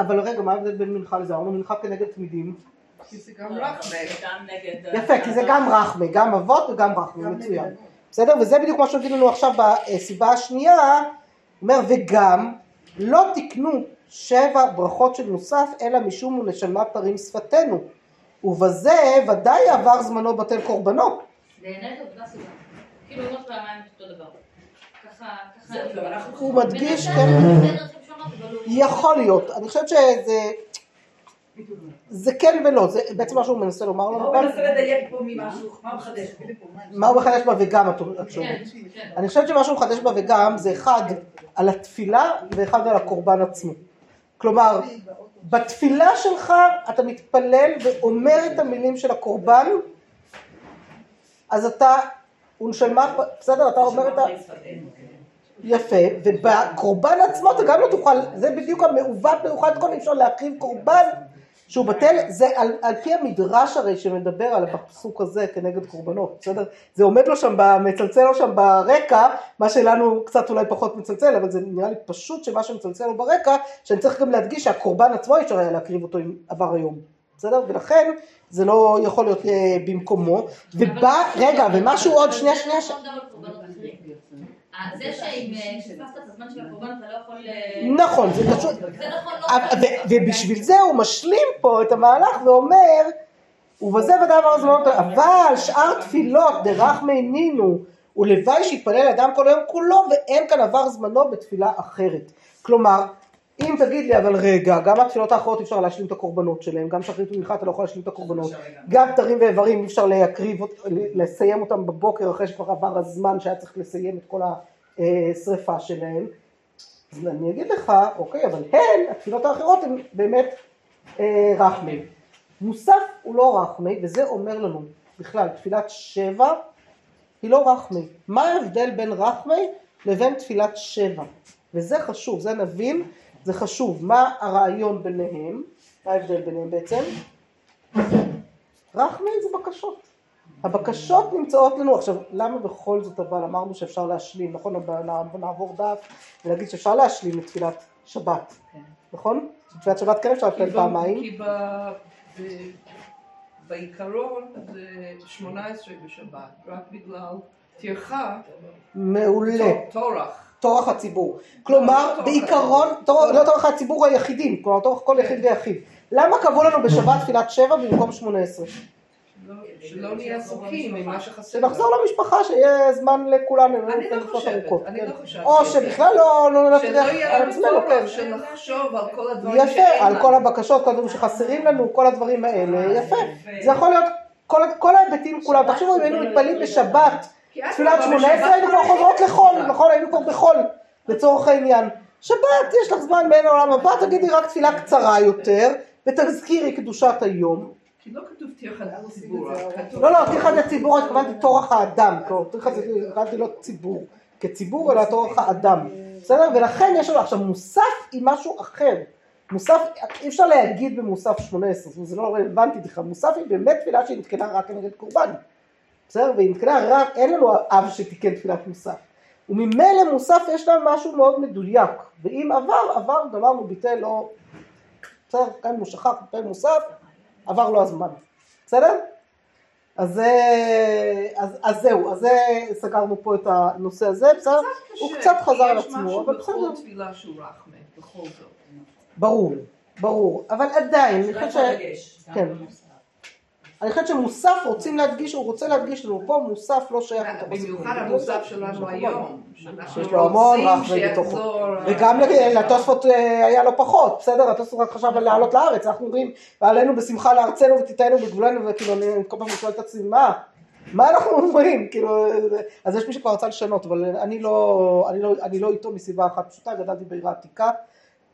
אבל רגע, מה ההבדל בין מנחה לזה? אמרנו מנחה כנגד תמידים. כי זה גם רחמה. יפה, כי זה גם רחמה, גם אבות וגם רחמה, מצוין. בסדר? וזה בדיוק מה שעובדים לנו עכשיו בסיבה השנייה, אומר, וגם לא תקנו שבע ברכות של מוסף, אלא משום ולשמה פרים שפתנו. ובזה ודאי עבר זמנו בטל קורבנו. נהנית אותה סיבה. כאילו, הוא עוד פעמיים אותו דבר. ככה, ככה. הוא מדגיש, כן. אבל הוא יכול להיות, אני חושבת שזה זה כן ולא, זה בעצם מה שהוא מנסה לומר לו. הוא מנסה לדייק פה ממשהו, מה הוא מחדש פה? מה הוא מחדש בה וגם את שומעת. אני חושבת שמה שהוא מחדש בה וגם זה אחד על התפילה ואחד על הקורבן עצמו. כלומר, בתפילה שלך אתה מתפלל ואומר את המילים של הקורבן, אז אתה, הוא נשמע, בסדר, אתה אומר את ה... יפה, ובקורבן עצמו אתה גם לא תוכל, זה בדיוק המעוות מיוחד, כל אפשר להקריב קורבן שהוא בטל, זה על, על פי המדרש הרי שמדבר על הפסוק הזה כנגד קורבנות, בסדר? זה עומד לו שם, מצלצל לו שם ברקע, מה שלנו קצת אולי פחות מצלצל, אבל זה נראה לי פשוט שמה שמצלצל לו ברקע, שאני צריך גם להדגיש שהקורבן עצמו אפשר היה להקריב אותו עם עבר היום, בסדר? ולכן זה לא יכול להיות במקומו, ובא, רגע, ומשהו עוד, שנייה, שנייה, זה שאם שפסת את הזמן של הקורבן אתה לא יכול... נכון, זה קשור... זה נכון, לא... ובשביל זה הוא משלים פה את המהלך ואומר, ובזה ודאי אמר הזמן אותו, אבל שאר תפילות דרחמי נינו, ולוואי שיתפלל אדם כל היום כולו, ואין כאן עבר זמנו בתפילה אחרת. כלומר, אם תגיד לי, אבל רגע, גם התפילות האחרות אפשר להשלים את הקורבנות שלהם, גם שחרית ומנחה אתה לא יכול להשלים את הקורבנות, גם תרים ואיברים אפשר להקריב, לסיים אותם בבוקר אחרי שכבר עבר הזמן שהיה צריך לסיים את כל השריפה שלהם. אז אני אגיד לך, אוקיי, אבל הן, התפילות האחרות הן באמת אה, רחמי. מוסף הוא לא רחמי, וזה אומר לנו בכלל, תפילת שבע היא לא רחמי. מה ההבדל בין רחמי לבין תפילת שבע? וזה חשוב, זה נבין. זה חשוב, מה הרעיון ביניהם, מה ההבדל ביניהם בעצם? רחמי זה בקשות. הבקשות נמצאות לנו, עכשיו למה בכל זאת אבל אמרנו שאפשר להשלים, נכון? נעבור דף ולהגיד שאפשר להשלים את תפילת שבת, נכון? תפילת שבת כן אפשר להשלים פעמיים. כי בעיקרון זה שמונה עשרה בשבת, רק בגלל תרחה, תורח. תורך הציבור. כלומר, בעיקרון, לא תורך הציבור היחידים, כלומר, תורך כל יחיד ויחיד. למה קבעו לנו בשבת תפילת שבע במקום שמונה עשרה? שלא נהיה עסוקים ממה שחסר. שנחזור למשפחה, שיהיה זמן לכולנו. אני לא חושבת, אני לא חושבת. או שבכלל לא נתדרך על עצמנו. שנחשוב על כל הדברים שאין. יפה, על כל הבקשות, כל הדברים שחסרים לנו, כל הדברים האלה, יפה. זה יכול להיות, כל ההיבטים כולם. תחשבו אם היינו מתפעלים בשבת, תפילת שמונה עשרה היינו כבר חוזרות לחול, נכון? היינו כבר בחול לצורך העניין. שבת, יש לך זמן מעין העולם הבא, תגידי רק תפילה קצרה יותר, ותזכירי קדושת היום. כי לא כתוב תיחד הציבור. לא, לא, תיחד הציבור, אני כמובן תורך האדם, תיחד לא ציבור, כציבור אלא תורך האדם. בסדר? ולכן יש לנו עכשיו מוסף עם משהו אחר. מוסף, אי אפשר להגיד במוסף שמונה עשרה, זה לא רלוונטי בכלל. מוסף היא באמת תפילה שהיא נתקנה רק נגד קורבן. בסדר? והנתקנה רק, אין לנו אב שתיקן תפילת מוסף. וממילא מוסף יש להם משהו מאוד מדויק. ואם עבר, עבר, דבר מוביטה לא... בסדר? כאן מושכח, כאן מוסף, עבר לא הזמן. בסדר? אז, אז, אז זהו, אז סגרנו פה את הנושא הזה, בסדר? הוא קצת חזר על עצמו, אבל בסדר. יש משהו בכל תפילה שהוא רחמה, בכל זאת. ברור, ברור. אבל עדיין, אני חושב ש... רגש. כן. אני חושבת שמוסף רוצים להדגיש, הוא רוצה להדגיש לנו פה, מוסף לא שייך. במיוחד המוסף שלנו היום, שאנחנו רוצים שיחזור. וגם לתוספות היה לא פחות, בסדר? התוספות רק חשב על לעלות לארץ, אנחנו אומרים, ועלינו בשמחה לארצנו ותיתנו בגבולנו, וכאילו אני כל פעם שואל את עצמי, מה? מה אנחנו אומרים? אז יש מי שכבר רצה לשנות, אבל אני לא איתו מסיבה אחת פשוטה, גדלתי בעיר העתיקה,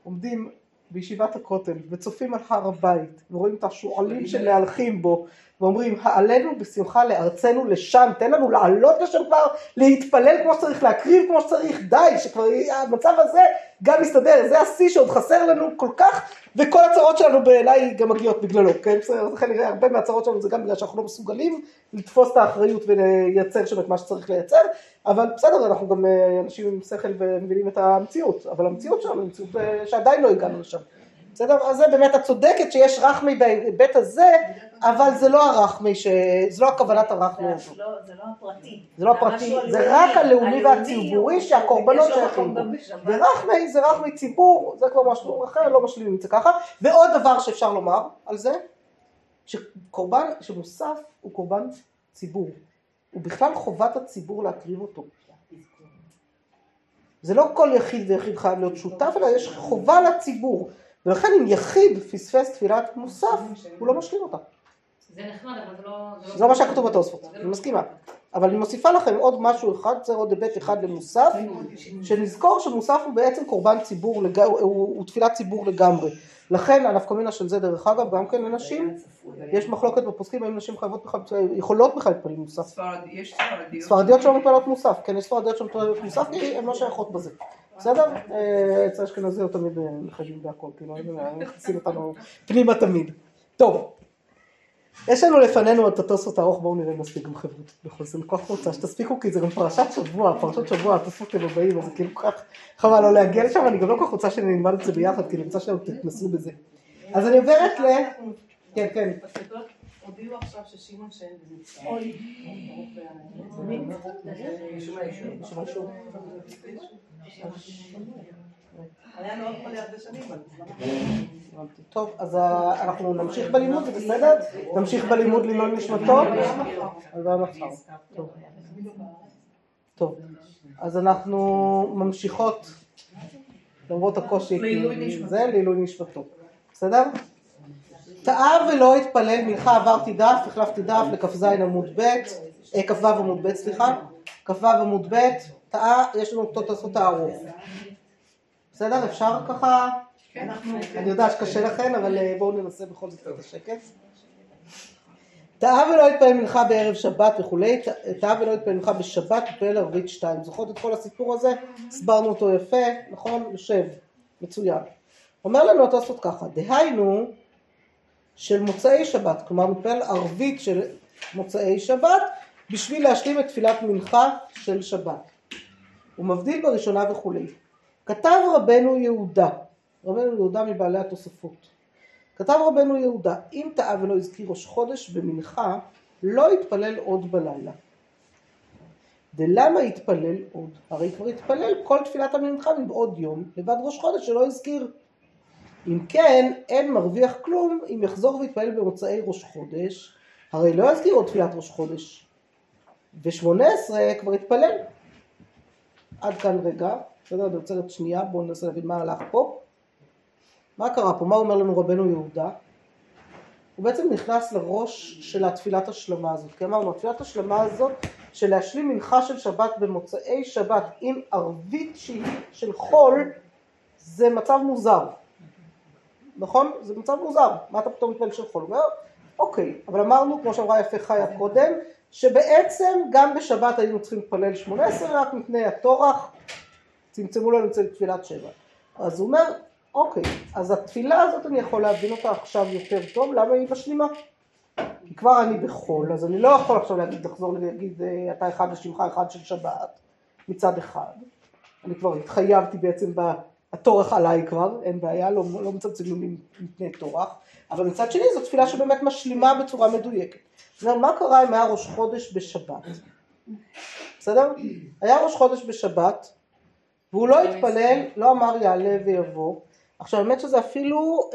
עומדים, בישיבת הכותל, וצופים על הר הבית, ורואים את השועלים שמהלכים בו, ואומרים, העלינו בשמחה לארצנו לשם, תן לנו לעלות לשם כבר, להתפלל כמו שצריך, להקריב כמו שצריך, די, שכבר המצב הזה גם מסתדר, זה השיא שעוד חסר לנו כל כך, וכל הצרות שלנו בעיניי גם מגיעות בגללו, כן? בסדר, הרבה מהצרות שלנו זה גם בגלל שאנחנו לא מסוגלים לתפוס את האחריות ולייצר שם את מה שצריך לייצר, אבל בסדר, אנחנו גם אנשים עם שכל ומבינים את המציאות, אבל המציאות שלנו, המציאות שעדיין לא הגענו לשם. בסדר? אז זה באמת הצודקת שיש רחמי בבית הזה, אבל זה לא הרחמי, זה לא הכוונת הרחמי הזו. זה לא הפרטי. זה לא הפרטי, זה רק הלאומי והציבורי שהקורבנות שייכים בו. ורחמי זה רחמי ציבור, זה כבר משהו אחר, לא משלימים את זה ככה. ועוד דבר שאפשר לומר על זה, שקורבן שמוסף הוא קורבן ציבור. ובכלל חובת הציבור להקריב אותו. זה לא כל יחיד ויחיד חייב להיות שותף, אלא יש חובה לציבור. ולכן אם יחיד פספס תפילת מוסף, הוא לא משלים אותה. זה נחמד, אבל זה לא... זה לא מה שכתוב בתוספות, אני מסכימה. אבל אני מוסיפה לכם עוד משהו אחד, צריך עוד היבט אחד למוסף, שנזכור שמוסף הוא בעצם קורבן ציבור, הוא תפילת ציבור לגמרי. לכן הנפקמינה של זה דרך אגב, גם כן לנשים, יש מחלוקת בפוסקים, האם נשים חייבות יכולות בכלל להתפלל מוסף. ספרדיות שלא מתפללות מוסף, כן, יש ספרדיות שלא מתפללות מוסף, כי הן לא שייכות בזה. בסדר? אצל אשכנזים תמיד מחשבים בהכל, כאילו, הם מכניסים אותנו פנימה תמיד. טוב. יש לנו לפנינו את התוספות הארוך, בואו נראה מספיק גם חברות בכל זה, אני כל כך רוצה שתספיקו, כי זה גם פרשת שבוע, פרשת שבוע, התוספותים הבאים, אז זה כאילו כך חבל לא להגיע לשם, אני גם לא כל כך רוצה שנלמד את זה ביחד, כי אני רוצה שאתם תתנסו בזה. אז אני עוברת ל... כן, כן. הודיעו עכשיו ששימון שאין במצטר. אוי. שומע אישור. שומע אישור. היה לא יכול להרבה שנים, אבל... טוב, אז אנחנו נמשיך בלימוד, זה בסדר? נמשיך בלימוד ללעול נשמתו? טוב. טוב, אז אנחנו ממשיכות, למרות הקושי, לעילוי נשמתו. בסדר? טעה ולא התפלל מלכה, עברתי דף, החלפתי דף לכ"ז עמוד ב', כ"ו עמוד ב', סליחה, כ"ו עמוד ב', טעה, יש לנו תוספות הארוך. בסדר? אפשר ככה? אני יודע שקשה לכם, אבל בואו ננסה בכל זאת את השקט. טעה ולא התפלל מלכה בערב שבת וכולי, טעה ולא התפלל מלכה בשבת, התפלל ערבית שתיים. זוכרות את כל הסיפור הזה? הסברנו אותו יפה, נכון? יושב, מצוין. אומר לנו התוספות ככה, דהיינו, של מוצאי שבת, כלומר מתפלל ערבית של מוצאי שבת, בשביל להשלים את תפילת מנחה של שבת. הוא מבדיל בראשונה וכולי. כתב רבנו יהודה, רבנו יהודה מבעלי התוספות, כתב רבנו יהודה, אם טעה ולא הזכיר ראש חודש במנחה, לא יתפלל עוד בלילה. ולמה יתפלל עוד? הרי כבר יתפלל כל תפילת המנחה מבעוד יום, לבד ראש חודש שלא הזכיר. אם כן, אין מרוויח כלום אם יחזור ויתפעל במוצאי ראש חודש, הרי לא יזכיר עוד תפילת ראש חודש. ב-שמונה עשרה כבר התפלל. עד כאן רגע, בסדר, אני רוצה לת שנייה, בואו ננסה להבין מה הלך פה. מה קרה פה? מה אומר לנו רבנו יהודה? הוא בעצם נכנס לראש של התפילת השלמה הזאת. כי אמרנו, התפילת השלמה הזאת של להשלים מנחה של שבת במוצאי שבת עם ערבית שהיא של חול, זה מצב מוזר. נכון? זה מצב מוזר. מה אתה פתאום מתפלל של חול? אוקיי, אבל אמרנו, כמו שאמרה יפה חיה קודם, שבעצם גם בשבת היינו צריכים להתפלל שמונה עשרה, רק מפני התורח, צמצמו לנו אצל תפילת שבע. אז הוא אומר, אוקיי, אז התפילה הזאת אני יכול להבין אותה עכשיו יותר טוב, למה היא בשלימה? כי כבר אני בחול, אז אני לא יכול עכשיו להגיד, לחזור להגיד, אתה אחד לשמחה, אחד של שבת, מצד אחד. אני כבר התחייבתי בעצם ב... התורך עליי כבר, אין בעיה, לא, לא מצמצמים מפני תורך, אבל מצד שני זו תפילה שבאמת משלימה בצורה מדויקת. זאת אומרת, מה קרה אם היה ראש חודש בשבת? בסדר? היה ראש חודש בשבת, והוא לא התפלל, לא אמר יעלה ויבוא. עכשיו, האמת שזה אפילו,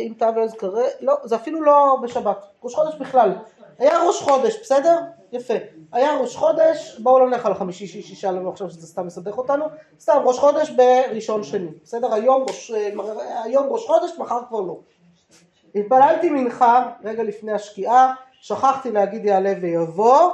אם אתה ולא זכרה, לא, זה אפילו לא בשבת, ראש חודש בכלל. היה ראש חודש, בסדר? יפה. היה ראש חודש, בואו לא נלך על חמישי, שישי, שישה, לא חושב שזה סתם מסדך אותנו, סתם ראש חודש בראשון שני, בסדר? היום ראש, היום ראש חודש, מחר כבר לא. התפללתי מנחה, רגע לפני השקיעה, שכחתי להגיד יעלה ויבוא,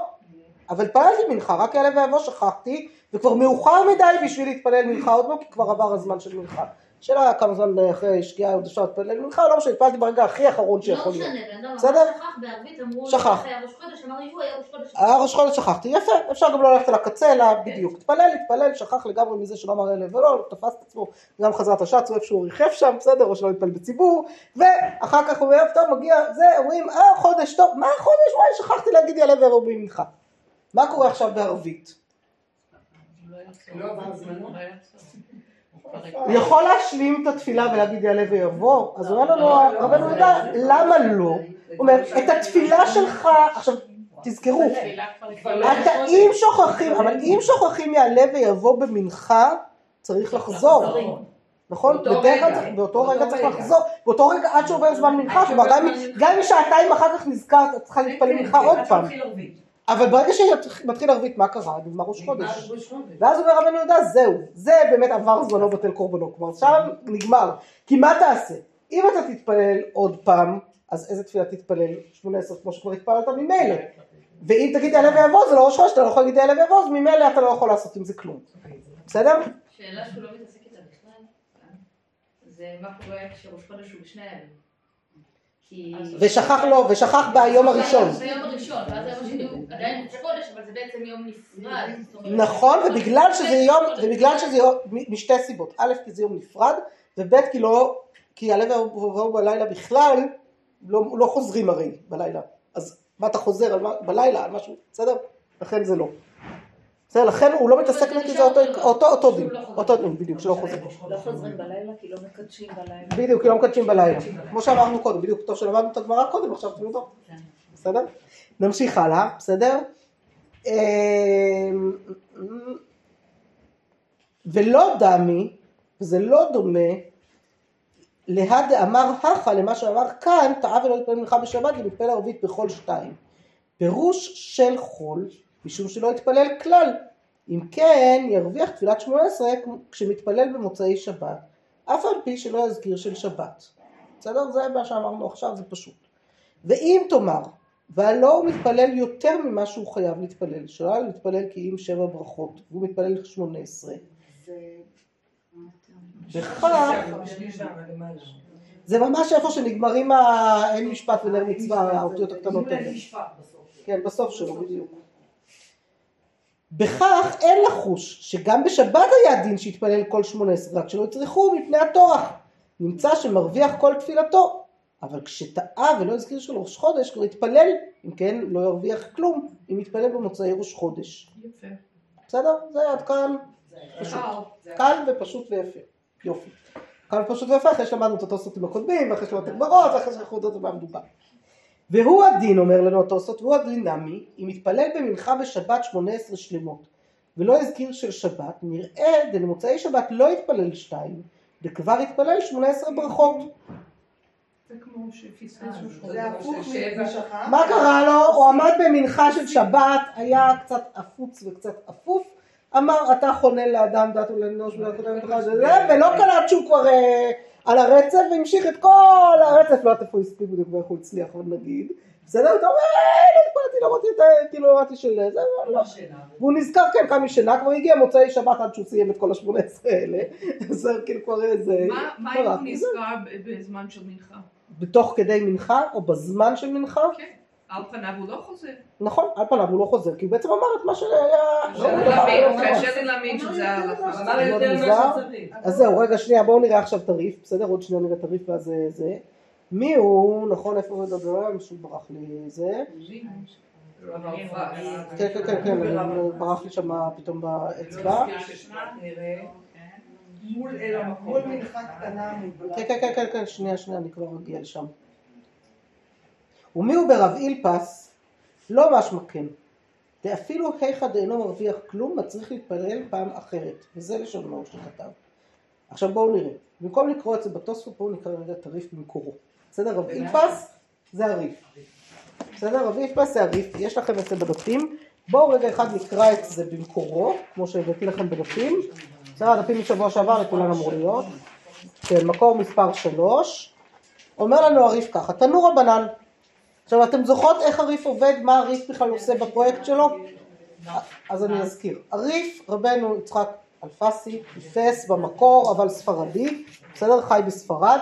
אבל התפללתי מנחה, רק יעלה ויבוא שכחתי, וכבר מאוחר מדי בשביל להתפלל מנחה עוד פעם, כי כבר עבר הזמן של מנחה. שאלה כמה זמן אחרי שקיעה עוד אפשר להתפלל מנחה, לא משנה, התפללתי ברגע הכי האחרון שיכול להיות. לא משנה, בסדר? שכח בערבית, אמרו, שכח. היה ראש חודש, אמר יבוא, היה ראש חודש. היה ראש חודש, שכחתי, יפה, אפשר גם לא ללכת על הקצה, אלא בדיוק. התפלל, התפלל, שכח לגמרי מזה שלא אמר אלה ולא, תפס את עצמו, גם חזרת השץ, הוא איפשהו ריחף שם, בסדר, או שלא התפלל בציבור, ואחר כך הוא אומר, טוב, מגיע, זה, אומרים, אה, חודש, טוב, מה חודש? וואי, שכחתי להגיד יעלה ויבוא במנחה. מה קורה עכשיו בערבית? יכול להשלים את התפילה ולהגיד יעלה ויבוא, אז הוא אומר לנו, רבנו יהודה, למה לא? הוא אומר, את התפילה שלך, עכשיו תזכרו, אם שוכחים, אבל אם שוכחים יעלה ויבוא במנחה, צריך לחזור, נכון? באותו רגע צריך לחזור, באותו רגע עד שעובר זמן מנחה, גם אם שעתיים אחר כך נזכרת, את צריכה להתפלל מנחה עוד פעם. אבל ברגע שמתחיל ערבית, מה קרה? נגמר ראש חודש. ואז אומר רבנו יהודה, זהו, זה באמת עבר זמנו בטל קורבנו, כבר שם נגמר. כי מה תעשה? אם אתה תתפלל עוד פעם, אז איזה תפילה תתפלל? שמונה עשרה, כמו שכבר התפללת ממילא. ואם תגיד יעלה ויבוא, זה לא ראש חודש, אתה לא יכול להגיד יעלה ויבוא, אז ממילא אתה לא יכול לעשות עם זה כלום. בסדר? שאלה שהוא לא מתעסק איתה בכלל, זה מה קורה כשראש חודש הוא בשני הימים. ושכח לו, ושכח ביום הראשון. ביום הראשון, ואז היום שדיום עדיין חודש, אבל זה בעצם יום נפרד. נכון, ובגלל שזה יום, ובגלל שזה יום, משתי סיבות. א', כי זה יום נפרד, וב', כי לא, כי יעלה ויבוא בלילה בכלל, לא חוזרים הרי בלילה. אז מה אתה חוזר בלילה, על משהו, בסדר? לכן זה לא. בסדר, לכן הוא לא מתעסק כי זה אותו דין. אותו דין, בדיוק, שלא חוזרים. לא חוזרים בלילה כי לא מקדשים בלילה. בדיוק, כי לא מקדשים בלילה. כמו שאמרנו קודם, בדיוק, טוב שלמדנו את הגמרא קודם, עכשיו תמיד טוב. בסדר? נמשיך הלאה, בסדר? ולא דמי, וזה לא דומה, להד אמר הכה למה שאמר כאן, טעה ולא יתפלל מנחה בשבת, להתפלל ערבית בכל שתיים. פירוש של חול, משום שלא יתפלל כלל. אם כן, ירוויח תפילת שמונה עשרה כשמתפלל במוצאי שבת, אף על פי שלא יזכיר של שבת. בסדר? זה מה שאמרנו עכשיו, זה פשוט. ואם תאמר, והלא הוא מתפלל יותר ממה שהוא חייב להתפלל, שלא הוא מתפלל כי עם שבע ברכות, והוא מתפלל שמונה עשרה. וכך... זה ממש איפה שנגמרים אין משפט ונר מצווה, האותיות הקטנות האלה. כן, בסוף שלו, בדיוק. בכך אין לחוש שגם בשבת היה דין שהתפלל כל שמונה עשרה, רק שלא יצריכו מפני התורח. נמצא שמרוויח כל תפילתו, אבל כשטעה ולא הזכיר של ראש חודש, כבר התפלל, אם כן לא ירוויח כלום, אם יתפלל במוצאי ראש חודש. יפה. בסדר? זה עד כאן פשוט. קל ופשוט ויפה. יופי. קל ופשוט ויפה, אחרי שלמדנו את התוספות עם הקודמים, אחרי שלמדנו את הגמרות, אחרי שלמדנו את הדבר מדובר. והוא הדין, אומר לנו התוספות, והוא הדין נמי, אם יתפלל במנחה בשבת שמונה עשרה שלמות, ולא הזכיר של שבת, נראה דלמוצאי שבת לא יתפלל שתיים, וכבר יתפלל שמונה עשרה ברכות. זה כמו שפיסה שהוא שחר. מה קרה לו? הוא עמד במנחה של שבת, היה קצת אפוץ וקצת אפוף, אמר, אתה חונה לאדם דת ולאנוש ולא קלט שהוא כבר... על הרצף, והמשיך את כל הרצף, לא יודעת איפה הספיק בדיוק ואיך הוא הצליח, אבל נגיד, בסדר, אתה אומר, אין, התפלתי, לא ראיתי את, כאילו, ראיתי של זה, והוא נזכר, כן, כמה משנה, כבר הגיע מוצאי שבת עד שהוא סיים את כל ה-שמונה עשרה האלה, אז כאילו כבר איזה... מה אם הוא נזכר בזמן של מנחה? בתוך כדי מנחה, או בזמן של מנחה? כן, על פניו הוא לא חוזר. נכון, על פניו הוא לא חוזר, כי הוא בעצם אמר את מה שהיה... הוא קשה ללמין שזה היה... אז זהו, רגע שנייה, בואו נראה עכשיו תריף, בסדר? עוד שנייה נראה תריף ואז זה... מי הוא, נכון, איפה הוא מדבר? משהו ברח לי זה... כן, כן, כן, כן, ברח לי שם פתאום באצבע. מול אל המקום, מול מנחה קטנה... כן, כן, כן, כן, שנייה, שנייה, אני כבר רגיע לשם. ומי הוא ברב אילפס? לא משמע כן, ואפילו היחד אינו מרוויח כלום, מצריך להתפלל פעם אחרת, וזה לשונו שכתב. עכשיו בואו נראה, במקום לקרוא את זה בתוספות, בואו נקרא רגע את הריף במקורו. בסדר, רב אילפס זה הריף. בסדר, רב אילפס זה הריף, יש לכם את זה בדפים, בואו רגע אחד נקרא את זה במקורו, כמו שהבאתי לכם בדפים. בסדר, הדפים משבוע שעבר לכולן אמור להיות. כן, מקור מספר שלוש. אומר לנו הריף ככה, תנו רבנן. עכשיו, אתם זוכרות איך הריף עובד, מה הריף בכלל עושה בפרויקט שלו? אז אני אזכיר. הריף, רבנו יצחק אלפסי, תפס במקור, אבל ספרדי, בסדר, חי בספרד,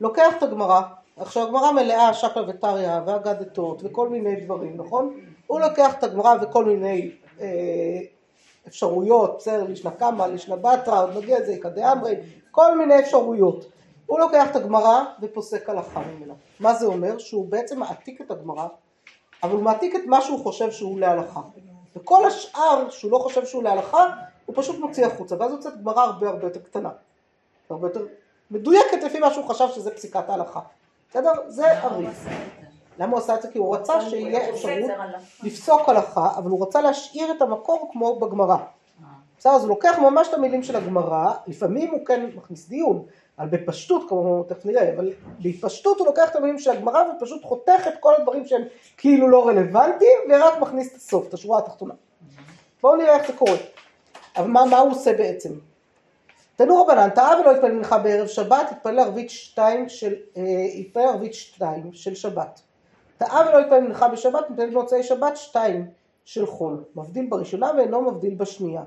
לוקח את הגמרא. עכשיו, הגמרא מלאה, שקלא וטריא והגדתות וכל מיני דברים, נכון? הוא לוקח את הגמרא וכל מיני אה, אפשרויות, בסדר, לישנא קמא, לישנא בתרא, עוד נגיע לזה, כדי אמרי, כל מיני אפשרויות. הוא לוקח את הגמרא ופוסק הלכה ממנה. מה זה אומר? שהוא בעצם מעתיק את הגמרא, אבל הוא מעתיק את מה שהוא חושב שהוא להלכה. וכל השאר שהוא לא חושב שהוא להלכה, הוא פשוט מוציא החוצה. ואז יוצאת גמרא הרבה הרבה יותר קטנה. הרבה יותר מדויקת לפי מה שהוא חשב שזה פסיקת ההלכה. בסדר? זה הריף. למה הוא עשה את זה? כי הוא רצה שיהיה אפשרות לפסוק הלכה, אבל הוא רצה להשאיר את המקור כמו בגמרא. בסדר, אז הוא לוקח ממש את המילים של הגמרא, לפעמים הוא כן מכניס דיון, אבל בפשטות, כמו תכף נראה, אבל בפשטות הוא לוקח את המילים של הגמרא ופשוט חותך את כל הדברים שהם כאילו לא רלוונטיים, ורק מכניס את הסוף, את השורה התחתונה. בואו נראה איך זה קורה. אבל מה, מה הוא עושה בעצם? תנו רבנן, טעה ולא יתפלל מנחה בערב שבת, יתפלל ערבית שתיים של, יתפלל ערבית שתיים של שבת. טעה ולא יתפלל מנחה בשבת, יתפלל במוצאי שבת שתיים של חול. מבדיל בראשונה ואינו מבדיל בשנייה.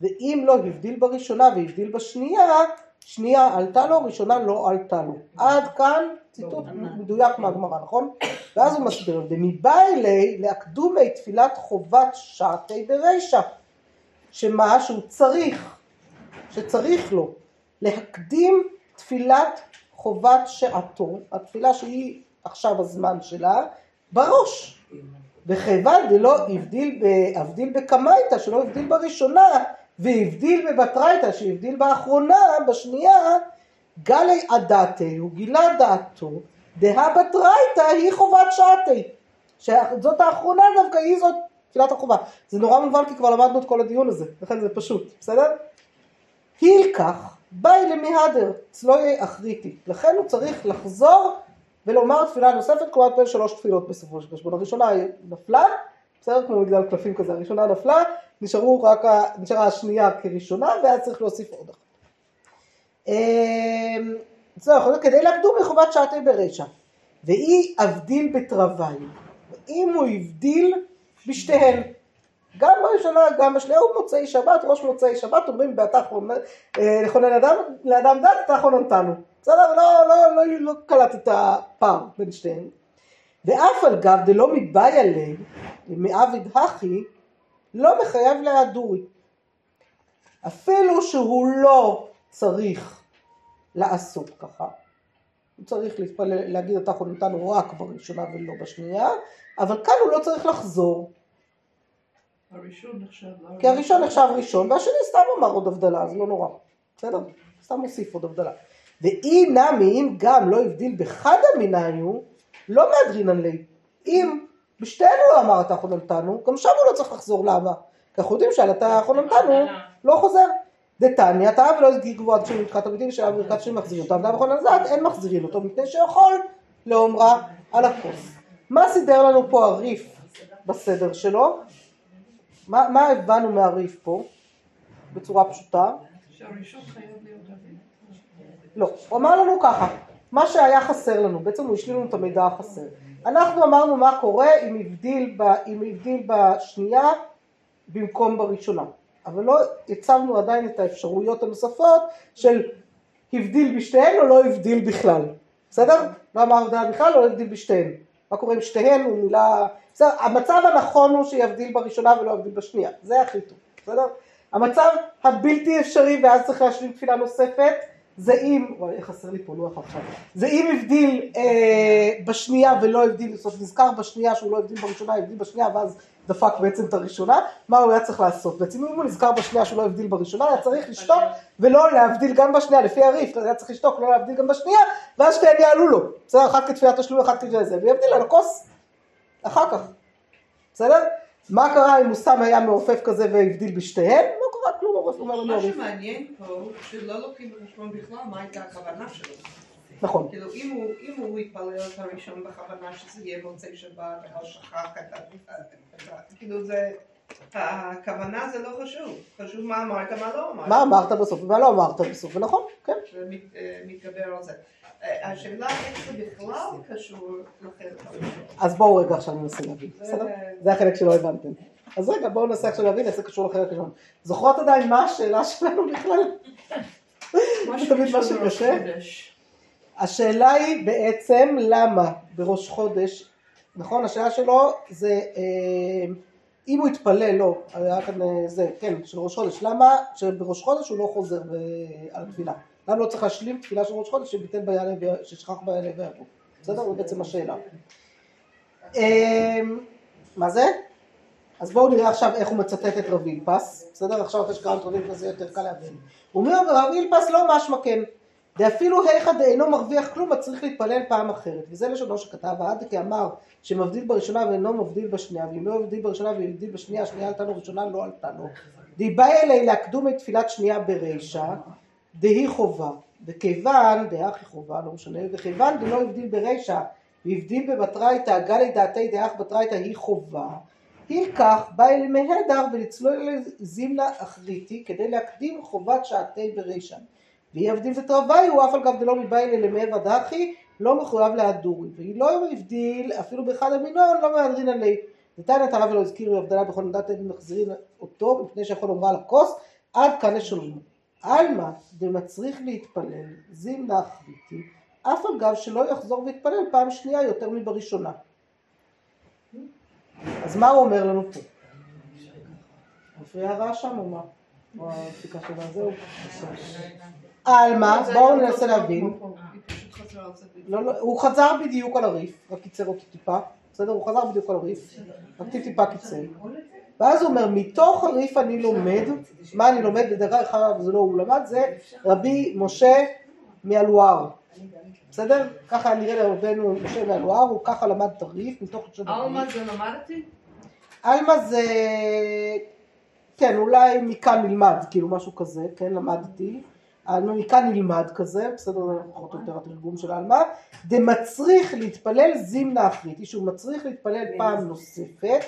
ואם לא הבדיל בראשונה והבדיל בשנייה, שנייה עלתה לו, ראשונה לא עלתה לו. עד כאן ציטוט מדויק מהגמרא, נכון? ואז הוא מסביר, ומבא אלי להקדומי תפילת חובת שעתי ברישא, שמה שהוא צריך, שצריך לו, להקדים תפילת חובת שעתו, התפילה שהיא עכשיו הזמן שלה, בראש. וכיוון דלא הבדיל בקמייתא, שלא הבדיל בראשונה, והבדיל בבטרייתא, שהבדיל באחרונה, בשנייה, גלי עדתי, הוא גילה דעתו, דהה בטרייתא היא חובת שעתי, שזאת האחרונה דווקא היא זאת תפילת החובה. זה נורא מובן כי כבר למדנו את כל הדיון הזה, לכן זה פשוט, בסדר? הילקח, באי למהדר, צלוי אחריתי, לכן הוא צריך לחזור ולומר תפילה נוספת, כלומר תפל שלוש תפילות בסופו של חשבון, הראשונה היא נפלה, בסדר, כמו מגדל קלפים כזה, הראשונה נפלה, נשארו רק, נשארה השנייה כראשונה, ואז צריך להוסיף עוד אחת. זהו, כדי להקדום מחובת שעתי ברישא, והיא הבדיל בתרוויים, ואם הוא הבדיל בשתיהן, גם בראשונה, גם בשנייה, הוא מוצאי שבת, ראש מוצאי שבת, אומרים, לכונן לאדם דת, אתה חוננתנו. בסדר, לא קלט את הפער בין שתיהן. ואף על גב, דלא מתבאי עלי, מעביד הכי, לא מחייב להדורי. אפילו שהוא לא צריך לעשות ככה. הוא צריך להגיד אותה חונתנו רק בראשונה ולא בשנייה, אבל כאן הוא לא צריך לחזור. כי הראשון נחשב ראשון, והשני סתם אמר עוד הבדלה, אז לא נורא. בסדר? סתם מוסיף עוד הבדלה. ואי נמי, אם גם לא הבדיל בחד המינהיו, לא מהדרינן לי. אם בשתיהן הוא לא אמר אתה חוננתנו, גם שם הוא לא צריך לחזור, למה? כי אנחנו יודעים שעל אתה חוננתנו, לא חוזר. דתניא, אתה ולא יגיד גבוהת של מתחת המדינים, שעל מרכת שני מחזירים אותו, עבדה מכון הזאת, אין מחזירים אותו, מפני שיכול לאומרה על הכוס. מה סידר לנו פה הריף בסדר שלו? מה, מה הבנו מהריף פה? בצורה פשוטה. שהראשון חייב להיות אבין. לא, הוא אמר לנו ככה, מה שהיה חסר לנו, בעצם הוא השליל לנו את המידע החסר. אנחנו אמרנו מה קורה אם הבדיל, ב, אם הבדיל בשנייה במקום בראשונה. אבל לא הצבנו עדיין את האפשרויות הנוספות של הבדיל בשתיהן או לא הבדיל בכלל. בסדר? לא אמר דעה בכלל, לא הבדיל בשתיהן. מה קורה עם שתיהן הוא מילה... בסדר, המצב הנכון הוא שיבדיל בראשונה ולא יבדיל בשנייה, זה הכי טוב, בסדר? המצב הבלתי אפשרי ואז צריך להשלים תפילה נוספת, זה אם, וואי, חסר לי פה לוח עכשיו, זה אם הבדיל אה, בשנייה ולא הבדיל, זאת אומרת, נזכר בשנייה שהוא לא הבדיל בראשונה, הבדיל בשנייה ואז דפק בעצם את הראשונה, מה הוא היה צריך לעשות? בעצם אם הוא נזכר בשנייה שהוא לא הבדיל בראשונה, היה צריך לשתוק ולא להבדיל גם בשנייה, לפי הריף, היה צריך לשתוק, לא להבדיל גם בשנייה, ואז שתיהן יעלו לו, בסדר, אחת כתפילת השלום, אחת כתפילת זה, ויבדיל על הכוס אחר כך, בסדר? מה קרה אם הוא שם היה מעופף כזה והבדיל בשתיהן? לא קרה כלום, הוא אומר לו מעורף. מה שמעניין פה, שלא לוקחים בחשבון בכלל מה הייתה הכוונה שלו. נכון. כאילו אם הוא התפלל את הראשון בכוונה שזה יהיה מוצאי שבת, או שכח כתב, כאילו זה, הכוונה זה לא חשוב. חשוב מה אמרת, מה לא אמרת. מה אמרת בסוף ומה לא אמרת בסוף, ונכון, כן. שמתגבר על זה. השאלה איך זה בכלל קשור לחלק הראשון. אז בואו רגע עכשיו ננסה להבין, בסדר? זה החלק שלא הבנתם. אז רגע, בואו ננסה עכשיו להבין איך זה קשור לחלק הראשון. זוכרות עדיין מה השאלה שלנו בכלל? משהו בראש חודש. השאלה היא בעצם למה בראש חודש, נכון? השאלה שלו זה, אם הוא התפלל, לא, היה כאן זה, כן, של ראש חודש. למה שבראש חודש הוא לא חוזר על התפילה? למה לא צריך להשלים תפילה של ראש חודש שביטל ביעלה ששכח ביעלה ויעבור? בסדר? זה בעצם השאלה. מה זה? אז בואו נראה עכשיו איך הוא מצטט את רב אילפס. בסדר? עכשיו אחרי שקראנו את רב אילפס זה יותר קל להבין. הוא אומר רב אילפס לא משמע כן. ואפילו היחד אינו מרוויח כלום, צריך להתפלל פעם אחרת. וזה לשונו שכתב, ועד כי אמר שמבדיל בראשונה ואינו מבדיל בשנייה, ואם לא מבדיל בראשונה והבדיל בשנייה, השנייה עלתה לו, ראשונה לא עלתה לו. דיבה אלי להקדום את תפילת שנייה ברישה, דהי חובה, וכיוון, דהך חובה, לא משנה, וכיוון דלא הבדיל ברישה, והבדיל בבטרייתא, הגה לדעתי דהך בטרייתא היא חובה, הלקח בא אלי מהדר ולצלול אלי זימנה אחריתי, כדי להקדים חובת שעתי ברישה. והיא הבדיל ותרבי הוא אף על גב דלא מבא אלי למהר ודחי, לא מחויב להדורי, והיא לא הבדיל, אפילו באחד המינון, לא מהדרין עלי. נתנת הרב ולא הזכירו הבדלה בכל נדת אין מחזירים אותו, מפני שיכול לומר על הכוס, עד כאן לשלום. אלמה, דמצריך להתפלל, זימנה אחריתי, אף על גב שלא יחזור והתפלל פעם שנייה יותר מבראשונה. אז מה הוא אומר לנו פה? מפריע הרע שם או מה? או הפסיקה שלה, זהו. אלמה, בואו ננסה להבין. הוא חזר בדיוק על הריף, רק קיצר אותו טיפה. בסדר, הוא חזר בדיוק על הריף, רק טיפה קיצר. ואז הוא אומר, מתוך הריף אני לומד, מה אני לומד? בדרך כלל זה לא הוא למד, זה רבי משה מאלואר. בסדר? ככה נראה לרבנו משה מאלואר, הוא ככה למד את הריף, מתוך חדשת הריף. אלמה זה למדתי? אלמה זה... כן, אולי מכאן נלמד, כאילו משהו כזה, כן, למדתי. אלמה מכאן נלמד כזה, בסדר, פחות או יותר התרגום של אלמה, דמצריך להתפלל זימנה אחריתי, שהוא מצריך להתפלל פעם נוספת,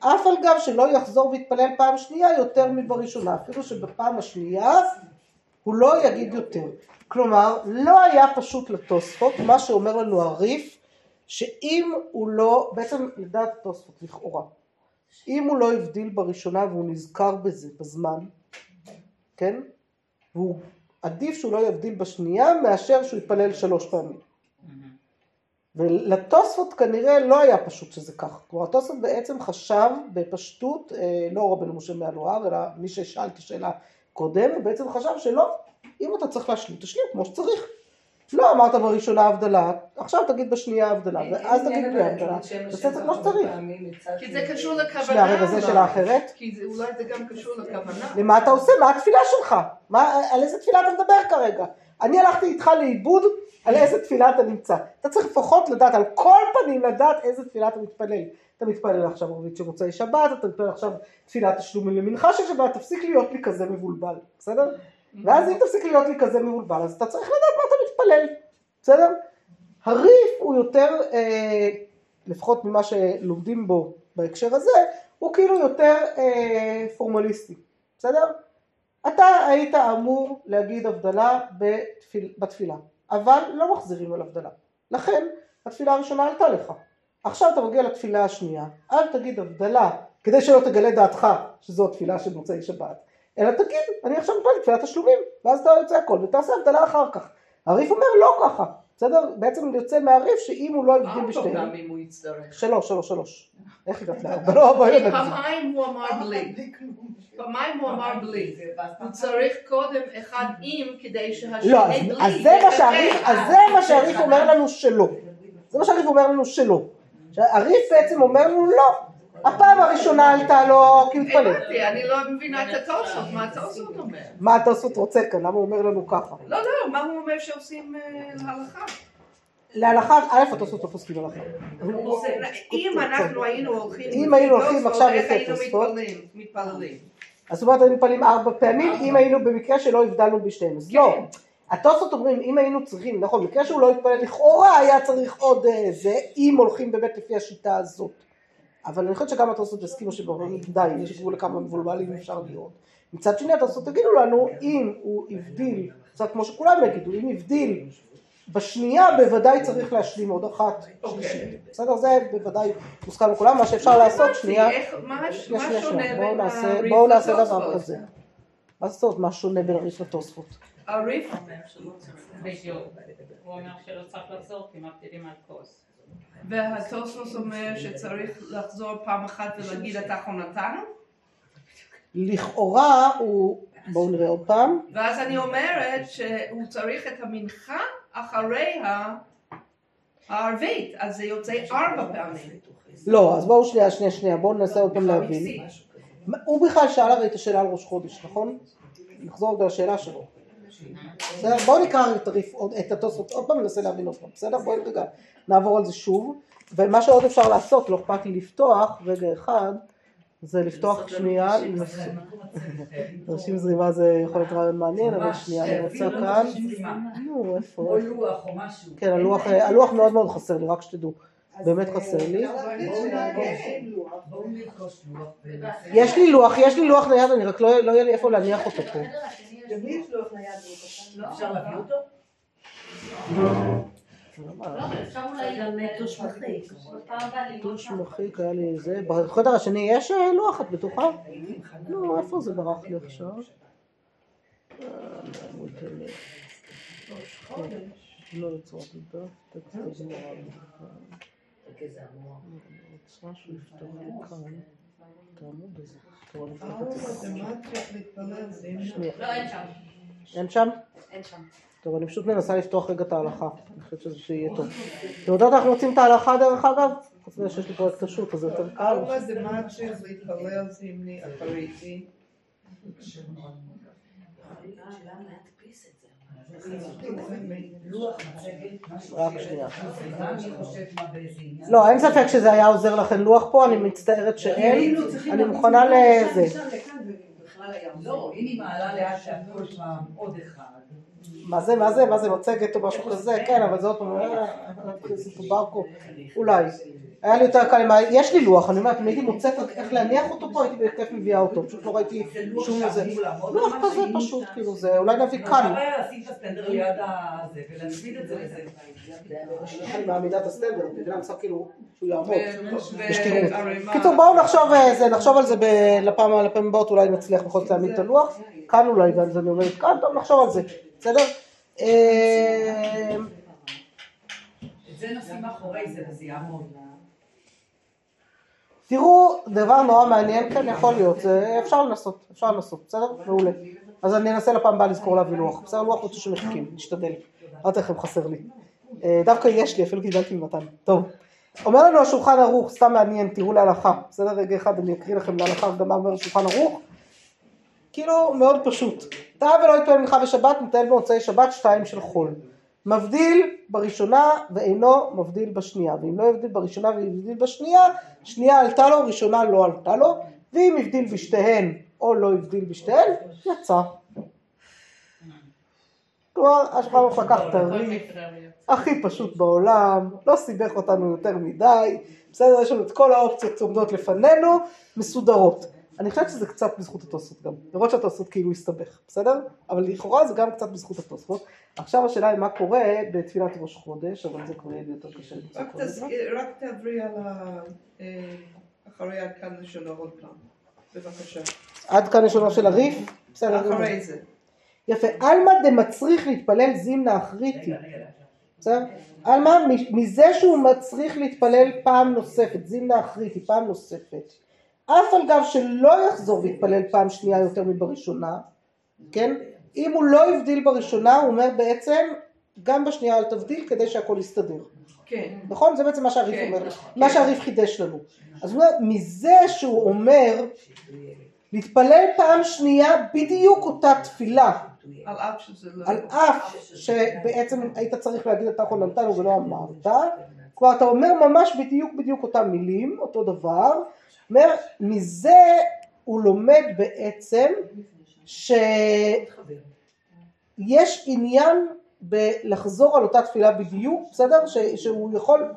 אף על גב שלא יחזור והתפלל פעם שנייה יותר מבראשונה, אפילו שבפעם השנייה הוא לא יגיד יותר. כלומר, לא היה פשוט לתוספות, מה שאומר לנו הריף, שאם הוא לא, בעצם לדעת תוספות לכאורה, אם הוא לא הבדיל בראשונה והוא נזכר בזה בזמן, כן? והוא עדיף שהוא לא יבדיל בשנייה מאשר שהוא יתפלל שלוש פעמים. ולתוספות כנראה לא היה פשוט שזה כך. כלומר, התוספות בעצם חשב בפשטות, לא רבנו משה מאלואר, אלא מי ששאלתי שאלה קודם, הוא בעצם חשב שלא, אם אתה צריך להשלים, תשלים כמו שצריך. לא אמרת בראשונה הבדלה, עכשיו תגיד בשנייה הבדלה, ואז תגיד בלי הבדלה, וזה זה כמו שצריך. כי זה קשור לכוונה. שנייה, רגע, זה שאלה אחרת. כי אולי זה גם קשור לכוונה. למה אתה עושה? מה התפילה שלך? על איזה תפילה אתה מדבר כרגע? אני הלכתי איתך לאיבוד, על איזה תפילה אתה נמצא. אתה צריך לפחות לדעת, על כל פנים לדעת איזה תפילה אתה מתפלל. אתה מתפלל עכשיו רבית שמוצאי שבת, אתה מתפלל עכשיו תפילה תשלומים למנחה של שבת, תפסיק להיות לי כזה מבולבל, בסדר? ואז אם תפסיק להיות לי כזה מבולבל, אז אתה צריך לדעת מה אתה מתפלל, בסדר? הריף הוא יותר, אה, לפחות ממה שלומדים בו בהקשר הזה, הוא כאילו יותר אה, פורמליסטי, בסדר? אתה היית אמור להגיד הבדלה בתפיל, בתפילה, אבל לא מחזירים על הבדלה. לכן, התפילה הראשונה עלתה לך. עכשיו אתה מגיע לתפילה השנייה, אל תגיד הבדלה, כדי שלא תגלה דעתך שזו התפילה של מוצאי שבת. אלא תגיד, אני עכשיו מתפלל תפילת תשלומים, ואז אתה יוצא הכל, ותעשה הבדלה אחר כך. הריף אומר לא ככה, בסדר? בעצם יוצא מהריף שאם הוא לא יבדיל בשתיים. ארבע פעמים הוא יצטרך. שלוש, שלוש, שלוש. איך הגעת לארבע? פעמיים הוא אמר בלי. פעמיים הוא אמר בלי. הוא צריך קודם אחד עם כדי שהשני בלי. לא, אז זה מה שהריף אומר לנו שלא. זה מה שהריף אומר לנו שלא. הריף בעצם אומר לנו לא. הפעם הראשונה עלתה לו כמתפלט. אני לא מבינה את התוספות, מה התוספות אומר? מה התוספות רוצה כאן, למה הוא אומר לנו ככה? לא, לא, מה הוא אומר שעושים להלכה? להלכה, א' התוספות לא פוסקים להלכה. אם אנחנו היינו הולכים, אם היינו הולכים עכשיו לפי תוספות, היינו מתפללים. אז זאת אומרת, היינו מתפללים ארבע פעמים, אם היינו במקרה שלא הבדלנו בשתיהם. אז לא, התוספות אומרים, אם היינו צריכים, נכון, במקרה שהוא לא התפלל, לכאורה היה צריך עוד זה, אם הולכים באמת לפי השיטה הזאת. אבל אני חושבת שגם התוספות הסכימו שבאמת די, יש גבול לכמה מבולבלים אפשר להיות. מצד שני התוספות תגידו לנו, אם הוא הבדיל, קצת כמו שכולם יגידו, אם הבדיל בשנייה בוודאי צריך להשלים עוד אחת שלישית. בסדר, זה בוודאי מוסכם לכולם, מה שאפשר לעשות שנייה. מה שונה בין הריף לתוספות? מה זאת אומרת, מה שונה בין הריף לתוספות? הריף אומר שלא צריך לחזור, הוא אומר שלא צריך לחזור כי מבדילים על כוס. והתוספות אומר שצריך לחזור פעם אחת ולהגיד את אחרונתנו? לכאורה הוא, בואו נראה עוד פעם. ואז אני אומרת שהוא צריך את המנחה אחרי הערבית, אז זה יוצא ארבע פעמים. לא, אז בואו שנייה, שנייה, שנייה, בואו ננסה עוד פעם להבין. הוא בכלל שאל הרי את השאלה על ראש חודש, נכון? נחזור עוד לשאלה שלו. בסדר, בואו נקרא את התוספות עוד פעם ננסה להבין עוד פעם, בסדר? בואו נרגע, נעבור על זה שוב, ומה שעוד אפשר לעשות, לא אכפת לי לפתוח רגע אחד זה לפתוח שנייה, תרשים זרימה זה יכול להיות רעיון מעניין, אבל שנייה, אני רוצה כאן, נו, איפה? או לוח או משהו. כן, הלוח מאוד מאוד חסר לי, רק שתדעו, באמת חסר לי. יש לי לוח, יש לי לוח נייד, אני רק לא יהיה לי איפה להניח אותו פה. אפשר להביא אותו? אפשר אולי ללמד דוש מחיק, דוש מחיק היה לי זה, בחדר השני יש לוח, את בטוחה? לא, איפה זה ברח לי עכשיו? לא לצורת לדעת, תקצת נורא נצרה שהוא יפתח כאן, תעמוד איזה, תורא נפתח. לא, אין שם. אין שם? אין שם. טוב, אני פשוט מנסה לפתוח רגע את ההלכה, אני חושבת שזה שיהיה טוב. אתם יודעת, אנחנו רוצים את ההלכה דרך אגב? חוץ מזה שיש לי פרויקט השו"ת, אז זה יותר קל. ארבע זה מה שזה יתפלל זימני אחריתי. רק שנייה. לא, אין ספק שזה היה עוזר לכם לוח פה, אני מצטערת שאין. אני מוכנה לזה. לא, אם היא מעלה לאט שהכל פעם עוד אחד. מה זה, מה זה, מה זה, מצגת או משהו כזה, כן, אבל זה עוד פעם, אולי, היה לי יותר קל, יש לי לוח, אני אומרת, אם הייתי מוצאת איך להניח אותו פה, הייתי בכתף מביאה אותו, פשוט לא ראיתי שום איזה, לוח כזה פשוט, כאילו זה, אולי נביא כאן. עשית סטנדר ליד הזה, ולהצמיד את זה לזה. אני מעמידה את הסטנדר, בגלל המצב כאילו, שהוא יעמוד, ושתראו. קיצור, בואו נחשוב על זה לפעמים הבאות, אולי נצליח בכל זאת להעמיד את הלוח, כאן אולי, ואז אני אומרת, כאן, טוב, נחשוב על זה. בסדר? את זה נשים אחורי זה, זה יעמוד. תראו, דבר נורא מעניין, כן, יכול להיות, אפשר לנסות, אפשר לנסות, בסדר? מעולה. אז אני אנסה לפעם הבאה לזכור להביא לוח, בסדר? לוח רוצה שמחכים, נשתדל, לא תכף חסר לי. דווקא יש לי, אפילו גידלתי ממתן, טוב. אומר לנו השולחן ערוך, סתם מעניין, תראו להלכה, בסדר? רגע אחד, אני אקריא לכם להלכה, גם אומר השולחן ערוך. כאילו מאוד פשוט, תאה ולא יתפלל מנחה בשבת, מתפלל במוצאי שבת שתיים של חול. מבדיל בראשונה ואינו מבדיל בשנייה, ואם לא יבדיל בראשונה ויבדיל בשנייה, שנייה עלתה לו, ראשונה לא עלתה לו, ואם יבדיל בשתיהן או לא יבדיל בשתיהן, יצא. כלומר, השולחן ערוך לקח תרי"ף, הכי פשוט בעולם, לא סיבך אותנו יותר מדי, בסדר, יש לנו את כל האופציות שעומדות לפנינו, מסודרות. אני חושבת שזה קצת בזכות התוספות גם, לראות שהתוספות כאילו הסתבך, בסדר? אבל לכאורה זה גם קצת בזכות התוספות. עכשיו השאלה היא מה קורה בתפילת ראש חודש, אבל זה כבר יהיה יותר קשה. רק תעברי על אחרי עד כאן לשונה עוד פעם, בבקשה. עד כאן לשונה של הריף? בסדר. אחרי זה. יפה, אלמה דמצריך להתפלל זימנה אחריתי. בסדר? אלמה, מזה שהוא מצריך להתפלל פעם נוספת, זימנה אחריתי, פעם נוספת. אף על גב שלא יחזור והתפלל פעם שנייה יותר מבראשונה, כן? אם הוא לא יבדיל בראשונה, הוא אומר בעצם, גם בשנייה אל תבדיל כדי שהכל יסתדר. כן. נכון? זה בעצם מה שהריף אומר, מה שהריף חידש לנו. אז הוא אומר, מזה שהוא אומר, להתפלל פעם שנייה בדיוק אותה תפילה, על אף שבעצם היית צריך להגיד את הכל נתנו ולא אמרת, כבר אתה אומר ממש בדיוק בדיוק אותם מילים, אותו דבר, אומר, מזה הוא לומד בעצם שיש עניין בלחזור על אותה תפילה בדיוק, בסדר? שהוא יכול...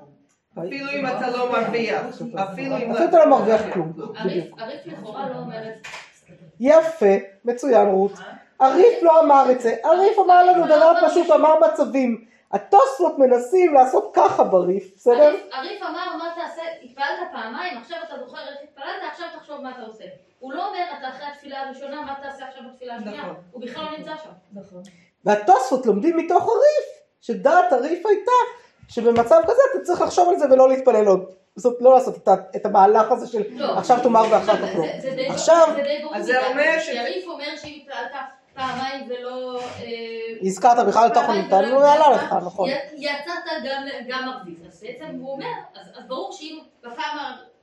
אפילו אם אתה לא מרוויח. אפילו אם אתה לא מרוויח כלום. הריף לכאורה לא אומרת... יפה, מצוין רות. הריף לא אמר את זה. הריף אמר לנו דבר פשוט, אמר מצבים. התוספות מנסים לעשות ככה בריף, בסדר? הריף אמר מה תעשה, התפעלת פעמיים, עכשיו אתה זוכר איך התפעלת, עכשיו תחשוב מה אתה עושה. הוא לא אומר אתה אחרי התפילה הראשונה, מה תעשה עכשיו בתפילה השנייה, הוא בכלל לא נמצא שם. והתוספות לומדים מתוך הריף, שדעת הריף הייתה, שבמצב כזה אתה צריך לחשוב על זה ולא להתפלל עוד. זאת לא לעשות את המהלך הזה של עכשיו תאמר ואחר כך לא. עכשיו, אז זה אומר ש... הריף אומר שהיא התפעלת. פעמיים ולא... הזכרת בכלל תוכל ניתן, הוא יעלה לך, נכון. יצאת גם מרביץ, אז בעצם הוא אומר, אז ברור שאם בפעם,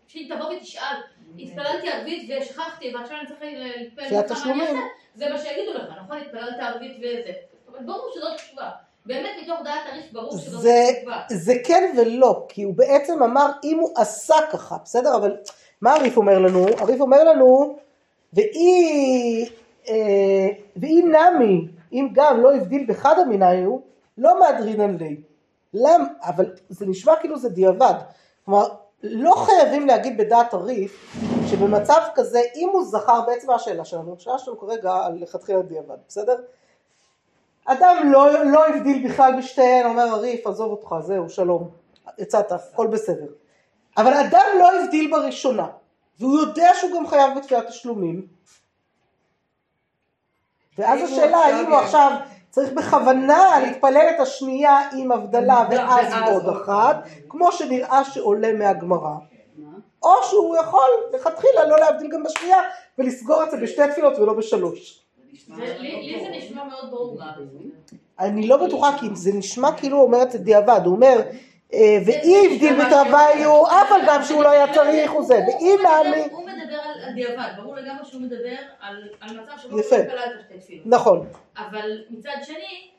שאם תבוא ותשאל, התפללתי ערבית ושכחתי, ועכשיו אני צריך להתפלל כמה אני אעשה, זה מה שיגידו לך, נכון? התפללת ערבית וזה. אבל ברור שזאת תשובה. באמת מתוך דעת הריף ברור שזאת תשובה. זה כן ולא, כי הוא בעצם אמר, אם הוא עשה ככה, בסדר? אבל... מה הריף אומר לנו? הריף אומר לנו, ואי, אה, ואי נמי, אם גם לא הבדיל בחד המיניו, לא מהדרינן לי. למה? אבל זה נשמע כאילו זה דיעבד. כלומר, לא חייבים להגיד בדעת הריף, שבמצב כזה, אם הוא זכר, בעצם השאלה שלנו, השאלה שלנו כרגע על חתחיל הדיעבד, בסדר? אדם לא, לא הבדיל בכלל בשתיהן, אומר הריף, עזוב אותך, זהו, שלום, יצאת, הכל בסדר. אבל אדם לא הבדיל בראשונה, והוא יודע שהוא גם חייב בתפיית תשלומים, ואז השאלה, האם הוא עכשיו צריך בכוונה להתפלל את השנייה עם הבדלה ואז עוד אחת, כמו שנראה שעולה מהגמרא, או שהוא יכול לכתחילה לא להבדיל גם בשנייה, ולסגור את זה בשתי תפילות ולא בשלוש. לי זה נשמע מאוד ברור. אני לא בטוחה, כי זה נשמע כאילו הוא אומר את זה דיעבד, הוא אומר, ואי הבדיל בתרוויו, אבל גם שהוא לא היה צריך הוא זה, ואי נעמי. הוא מדבר על דיעבד, ברור לגמרי שהוא מדבר על מצב שבו הוא מתפלל את השתי תפילות. נכון. אבל מצד שני,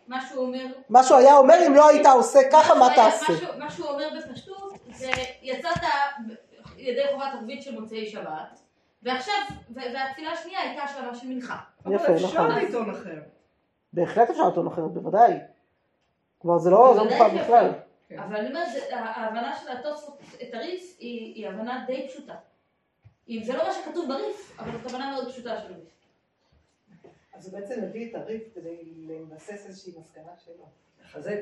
מה שהוא אומר... מה שהוא היה אומר, אם לא היית עושה ככה, מה תעשה? מה שהוא אומר בפשטות, זה יצאת ידי חובת ערבית של מוצאי שבת, ועכשיו, והתפילה השנייה הייתה השלמה של מנחה. אבל אפשר לעיתון אחר. בהחלט אפשר לעיתון אחר, בוודאי. כלומר, זה לא מוכן בכלל. אבל אני אומרת, ההבנה של התוספות את הריף היא הבנה די פשוטה. אם זה לא מה שכתוב בריף, אבל זאת הבנה מאוד פשוטה של הריף. אז הוא בעצם הביא את הריף כדי להימסס איזושהי מסקנה שלו. חזק.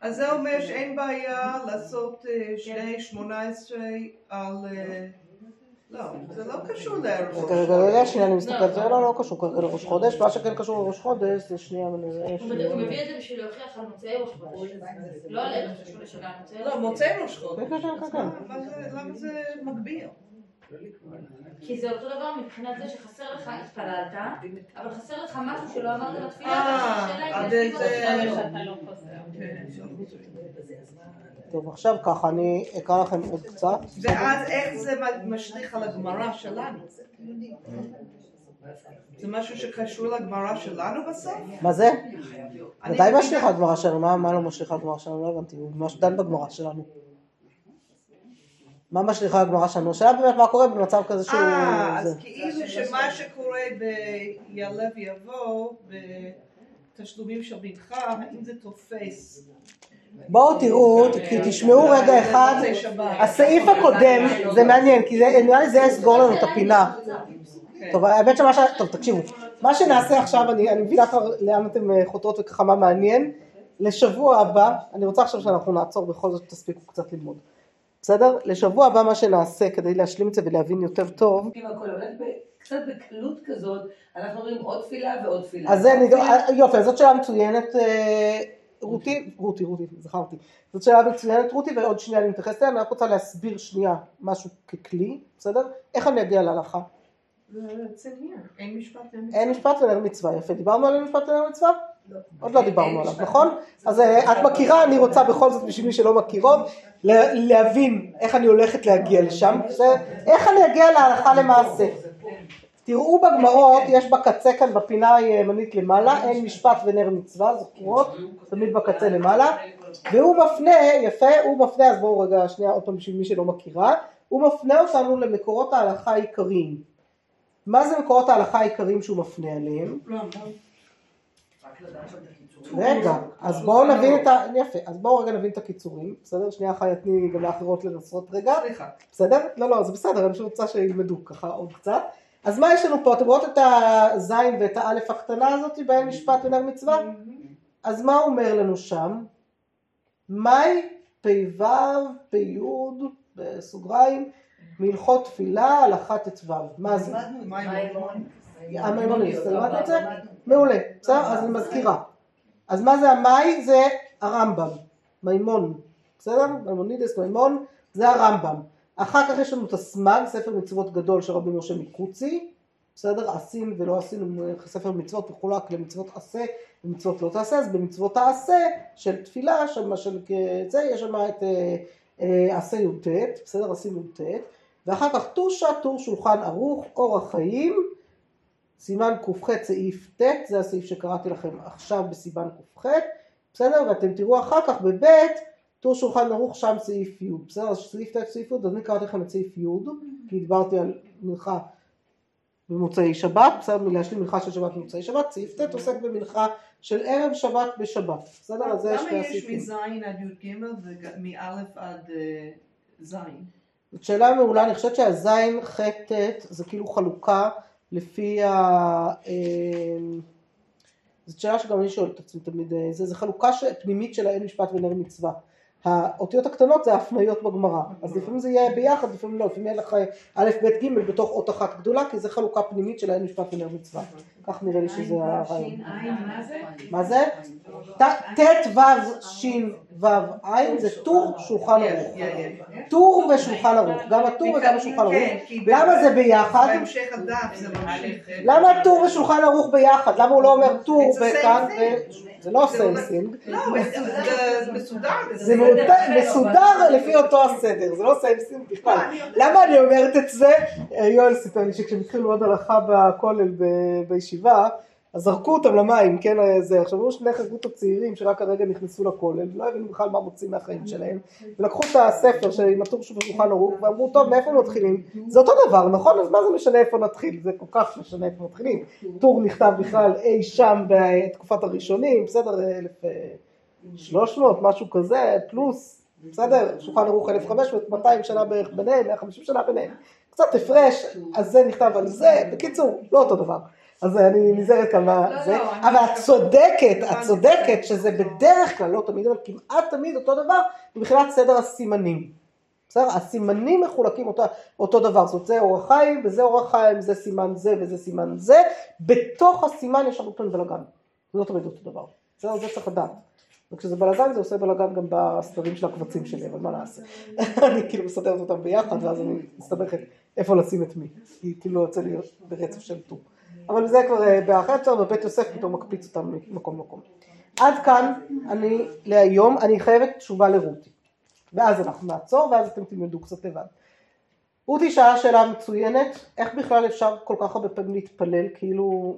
אז זה אומר שאין בעיה לעשות שני שמונה עשרה על... לא, זה לא קשור לראש. כרגע רגע שנייה, אני מסתכלת, זה לא קשור לראש חודש, מה שכן קשור לראש חודש, זה שנייה, אני זה... הוא מביא את זה בשביל להוכיח על מוצאי ראש חודש, לא על ערך קשור לשנה, לא, מוצאי ראש חודש. למה זה מגביר? כי זה אותו דבר מבחינת זה שחסר לך, התפללת, אבל חסר לך משהו שלא אמרת על התפילה, אה, עד איזה... טוב, עכשיו ככה, אני אקרא לכם עוד קצת. ואז איך זה משליך על הגמרא שלנו? זה משהו שקשור לגמרא שלנו בסוף? מה זה? ודאי משליך על הגמרא שלנו, מה לא משליך על הגמרא שלנו? לא הבנתי, הוא ממש דן בגמרא שלנו. מה משליך על הגמרא שלנו? שאלה באמת מה קורה במצב כזה שהוא... אה, אז כאילו שמה שקורה ביעלה ויבוא, בתשלומים של מנחה, האם זה תופס? בואו תראו, כי תשמעו רגע אחד, הסעיף הקודם, זה מעניין, כי נראה לי זה יסגור לנו את הפינה. טוב, האמת שמה ש... טוב, תקשיבו, מה שנעשה עכשיו, אני מבינה לאן אתם חותרות וככה מה מעניין, לשבוע הבא, אני רוצה עכשיו שאנחנו נעצור בכל זאת שתספיקו קצת ללמוד. בסדר? לשבוע הבא מה שנעשה, כדי להשלים את זה ולהבין יותר טוב. אם הכל עובד קצת בקלות כזאת, אנחנו אומרים עוד תפילה ועוד תפילה. אז יופי, זאת שאלה מצוינת... רותי, רותי, רותי, זכרתי. זאת שאלה מצוינת רותי, ועוד שנייה אני מתייחסת, אני רק רוצה להסביר שנייה משהו ככלי, בסדר? איך אני אגיע להלכה? זה נהיה, אין משפט לנר מצווה. אין משפט לנר מצווה, יפה. דיברנו על אין משפט לנר מצווה? לא. עוד לא דיברנו עליו, נכון? אז את מכירה, אני רוצה בכל זאת, בשביל מי שלא מכירות, להבין איך אני הולכת להגיע לשם, איך אני אגיע להלכה למעשה. תראו בגמרות, יש בקצה כאן בפינה הימנית למעלה, אין משפט ונר מצווה, זכורות, תמיד בקצה למעלה, והוא מפנה, יפה, הוא מפנה, אז בואו רגע שנייה, עוד פעם בשביל מי שלא מכירה, הוא מפנה אותנו למקורות ההלכה העיקריים. מה זה מקורות ההלכה העיקריים שהוא מפנה עליהם? רגע, אז בואו נבין את ה... יפה, אז בואו רגע נבין את הקיצורים, בסדר? שנייה אחת, תני גם לאחרות לנסות רגע. בסדר? לא, לא, זה בסדר, אני רוצה שילמדו ככה עוד קצת. אז מה יש לנו פה? אתם רואות את הזין ואת האלף הקטנה הזאת בהן משפט ונר מצווה? אז מה אומר לנו שם? מאי פיוו פיוד בסוגריים מהלכות תפילה הלכה ט"ו. מה זה? המימוני. למדת את זה? מעולה. בסדר? אז אני מזכירה. אז מה זה המאי? זה הרמב"ם. מימון. בסדר? מימונידס, מימון. זה הרמב"ם. אחר כך יש לנו את הסמ"ג, ספר מצוות גדול של רבי משה מקוצי, בסדר, עשים ולא עשינו, ספר מצוות מחולק למצוות עשה ומצוות לא תעשה, אז במצוות העשה של תפילה, שמה של זה, יש שם את עשה י"ט, בסדר, עשים י"ט, ואחר כך תושה, תור שולחן ערוך, אור החיים, סימן ק"ח סעיף ט', זה הסעיף שקראתי לכם עכשיו בסימן ק"ח, בסדר, ואתם תראו אחר כך בבית, תור שולחן ערוך שם סעיף י', בסדר? אז סעיף ט' סעיף י', אז אני קראתי לכם את סעיף י', כי דיברתי על מנחה במוצאי שבת, בסדר? להשלים מנחה של שבת במוצאי שבת, סעיף ט' עוסק במנחה של ערב שבת בשבת, בסדר? אז זה שתי הסעיפים. למה יש מז' עד י' ג' ומא' עד ז'? זאת שאלה מעולה, אני חושבת שהז' ח' ט' זה כאילו חלוקה לפי ה... זאת שאלה שגם אני שואלת את עצמי תמיד, זה חלוקה פנימית של האין משפט ונר מצווה. האותיות הקטנות זה ההפניות בגמרא, אז לפעמים זה יהיה ביחד, לפעמים לא, לפעמים יהיה לך א' ב' ג' בתוך אות אחת גדולה, כי זה חלוקה פנימית של האין משפט ונר מצווה. כך נראה לי שזה הרעיון. מה זה? ת' ו' שין ו' עין זה טור שולחן ערוך. טור ושולחן ערוך, גם הטור וגם השולחן ערוך. למה זה ביחד? למה טור ושולחן ערוך ביחד? למה הוא לא אומר טור וכאן ו... זה לא סנסינג. לא, זה מסודר. זה מסודר לפי אותו הסדר, זה לא סנסינג בכלל. למה אני אומרת את זה? יואל סיפר לי שכשמתחיל ללמוד הלכה בכולל בישיבה, אז זרקו אותם למים, כן, זה. עכשיו, היו שני חגורות הצעירים שרק הרגע נכנסו לכולל, לא הבינו בכלל מה מוצאים מהחיים שלהם, ולקחו את הספר עם הטור שולחן ערוך, ואמרו, טוב, מאיפה מתחילים? זה אותו דבר, נכון? אז מה זה משנה איפה נתחיל? זה כל כך משנה איפה מתחילים. טור נכתב בכלל אי שם בתקופת הראשונים, בסדר, אלף ושלוש מאות, משהו כזה, פלוס, בסדר, שולחן ערוך אלף וחמש מאות, מאתיים שנה בערך ביניהם, מאה וחמישים שנה ביניהם. קצת הפרש, אז זה נכתב על זה, בקיצור, לא אותו דבר. אז אני נזהרת כמה זה, אבל את צודקת, את צודקת שזה בדרך כלל, לא תמיד, אבל כמעט תמיד אותו דבר, מבחינת סדר הסימנים. בסדר? הסימנים מחולקים אותו דבר, זאת אומרת, זה אור החיים, וזה אור החיים, זה סימן זה, וזה סימן זה, בתוך הסימן יש הרבה פעמים בלגן. זה לא תמיד אותו דבר. בסדר? זה צריך לדעת. וכשזה בלגן, זה עושה בלגן גם בסדרים של הקבצים שלי, אבל מה נעשה? אני כאילו מסדרת אותם ביחד, ואז אני מסתבכת איפה לשים את מי. היא כאילו יוצא לי ברצף של טור. אבל זה כבר באחת עשר, ובית יוסף פתאום מקפיץ אותם מקום מקום. עד כאן אני להיום, אני חייבת תשובה לרותי. ואז אנחנו נעצור, ואז אתם תלמדו קצת לבד. רותי שאלה שאלה מצוינת, איך בכלל אפשר כל כך הרבה פעמים להתפלל, כאילו,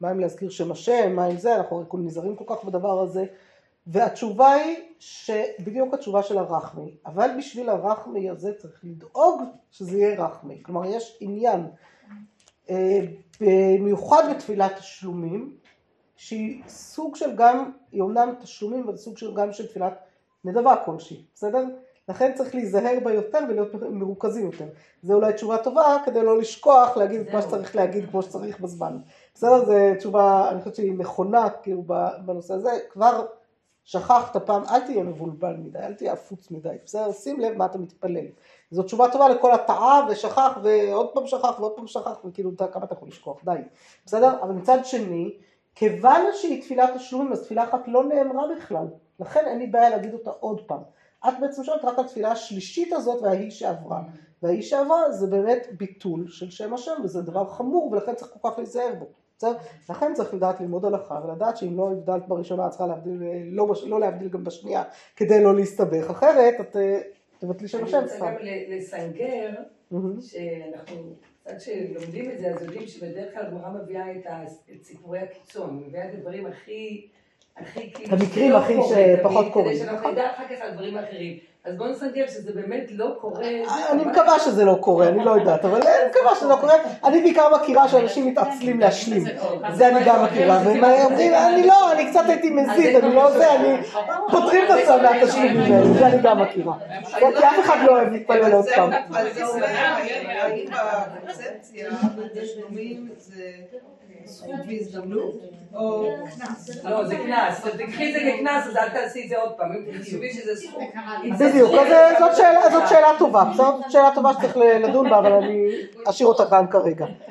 מה אם להזכיר שם השם, מה אם זה, אנחנו כול נזהרים כל כך בדבר הזה. והתשובה היא, שבדיוק התשובה של הרחמי, אבל בשביל הרחמי הזה צריך לדאוג שזה יהיה רחמי. כלומר, יש עניין. במיוחד בתפילת תשלומים, שהיא סוג של גם, היא אומנם תשלומים, אבל סוג של גם של תפילת נדבה כלשהי, בסדר? לכן צריך להיזהר בה יותר ולהיות מרוכזים יותר. זה אולי תשובה טובה, כדי לא לשכוח להגיד את מה שצריך להגיד כמו שצריך בזמן. בסדר? זו תשובה, אני חושבת שהיא נכונה, כאילו, בנושא הזה. כבר שכחת פעם, אל תהיה מבולבל מדי, אל תהיה עפוץ מדי, בסדר? שים לב מה אתה מתפלל. זו תשובה טובה לכל הטעה ושכח ועוד פעם שכח ועוד פעם שכח וכאילו כמה אתה יכול לשכוח, די. בסדר? אבל מצד שני, כיוון שהיא תפילת תשלומים, אז תפילה אחת לא נאמרה בכלל. לכן אין לי בעיה להגיד אותה עוד פעם. את בעצם שואלת רק על התפילה השלישית הזאת וההיא שעברה. וההיא שעברה זה באמת ביטול של שם השם וזה דבר חמור ולכן צריך כל כך להיזהר בו. בסדר? לכן צריך לדעת ללמוד הלכה ולדעת שאם לא הבדלת בראשונה, את צריכה להבדיל, לא, בש... לא להבדיל גם בשנייה כדי לא להסתבך. אחרת, את... תבטלי שם השם. אני רוצה גם לסנגר, שאנחנו, עד שלומדים את זה, אז יודעים שבדרך כלל הגמרא מביאה את סיפורי הקיצון, מביאה את הדברים הכי, הכי, המקרים הכי שפחות קורים. כדי שאנחנו נדע אחר כך על דברים אחרים. אז בואו נסנגר שזה באמת לא קורה. אני מקווה שזה לא קורה, אני לא יודעת, אבל אני מקווה שזה לא קורה. אני בעיקר מכירה שאנשים מתעצלים להשלים. זה אני גם מכירה. אני לא, אני קצת הייתי מזיד, אני לא זה, אני פותרים את עצמם מהתשלים הזה, זה אני גם מכירה. כי אף אחד לא אוהב להתפלל עוד פעם. אבל זה אומר, האם בקונספציה, התשלומים זה... זכות והזדמנות או כנס? לא, זה כנס. תקחי את זה ככנס, אז אל תעשי את זה עוד פעם. תחשבי שזה זכות. בדיוק, זאת שאלה טובה. זאת שאלה טובה שצריך לדון בה, אבל אני אשאיר אותה כאן כרגע.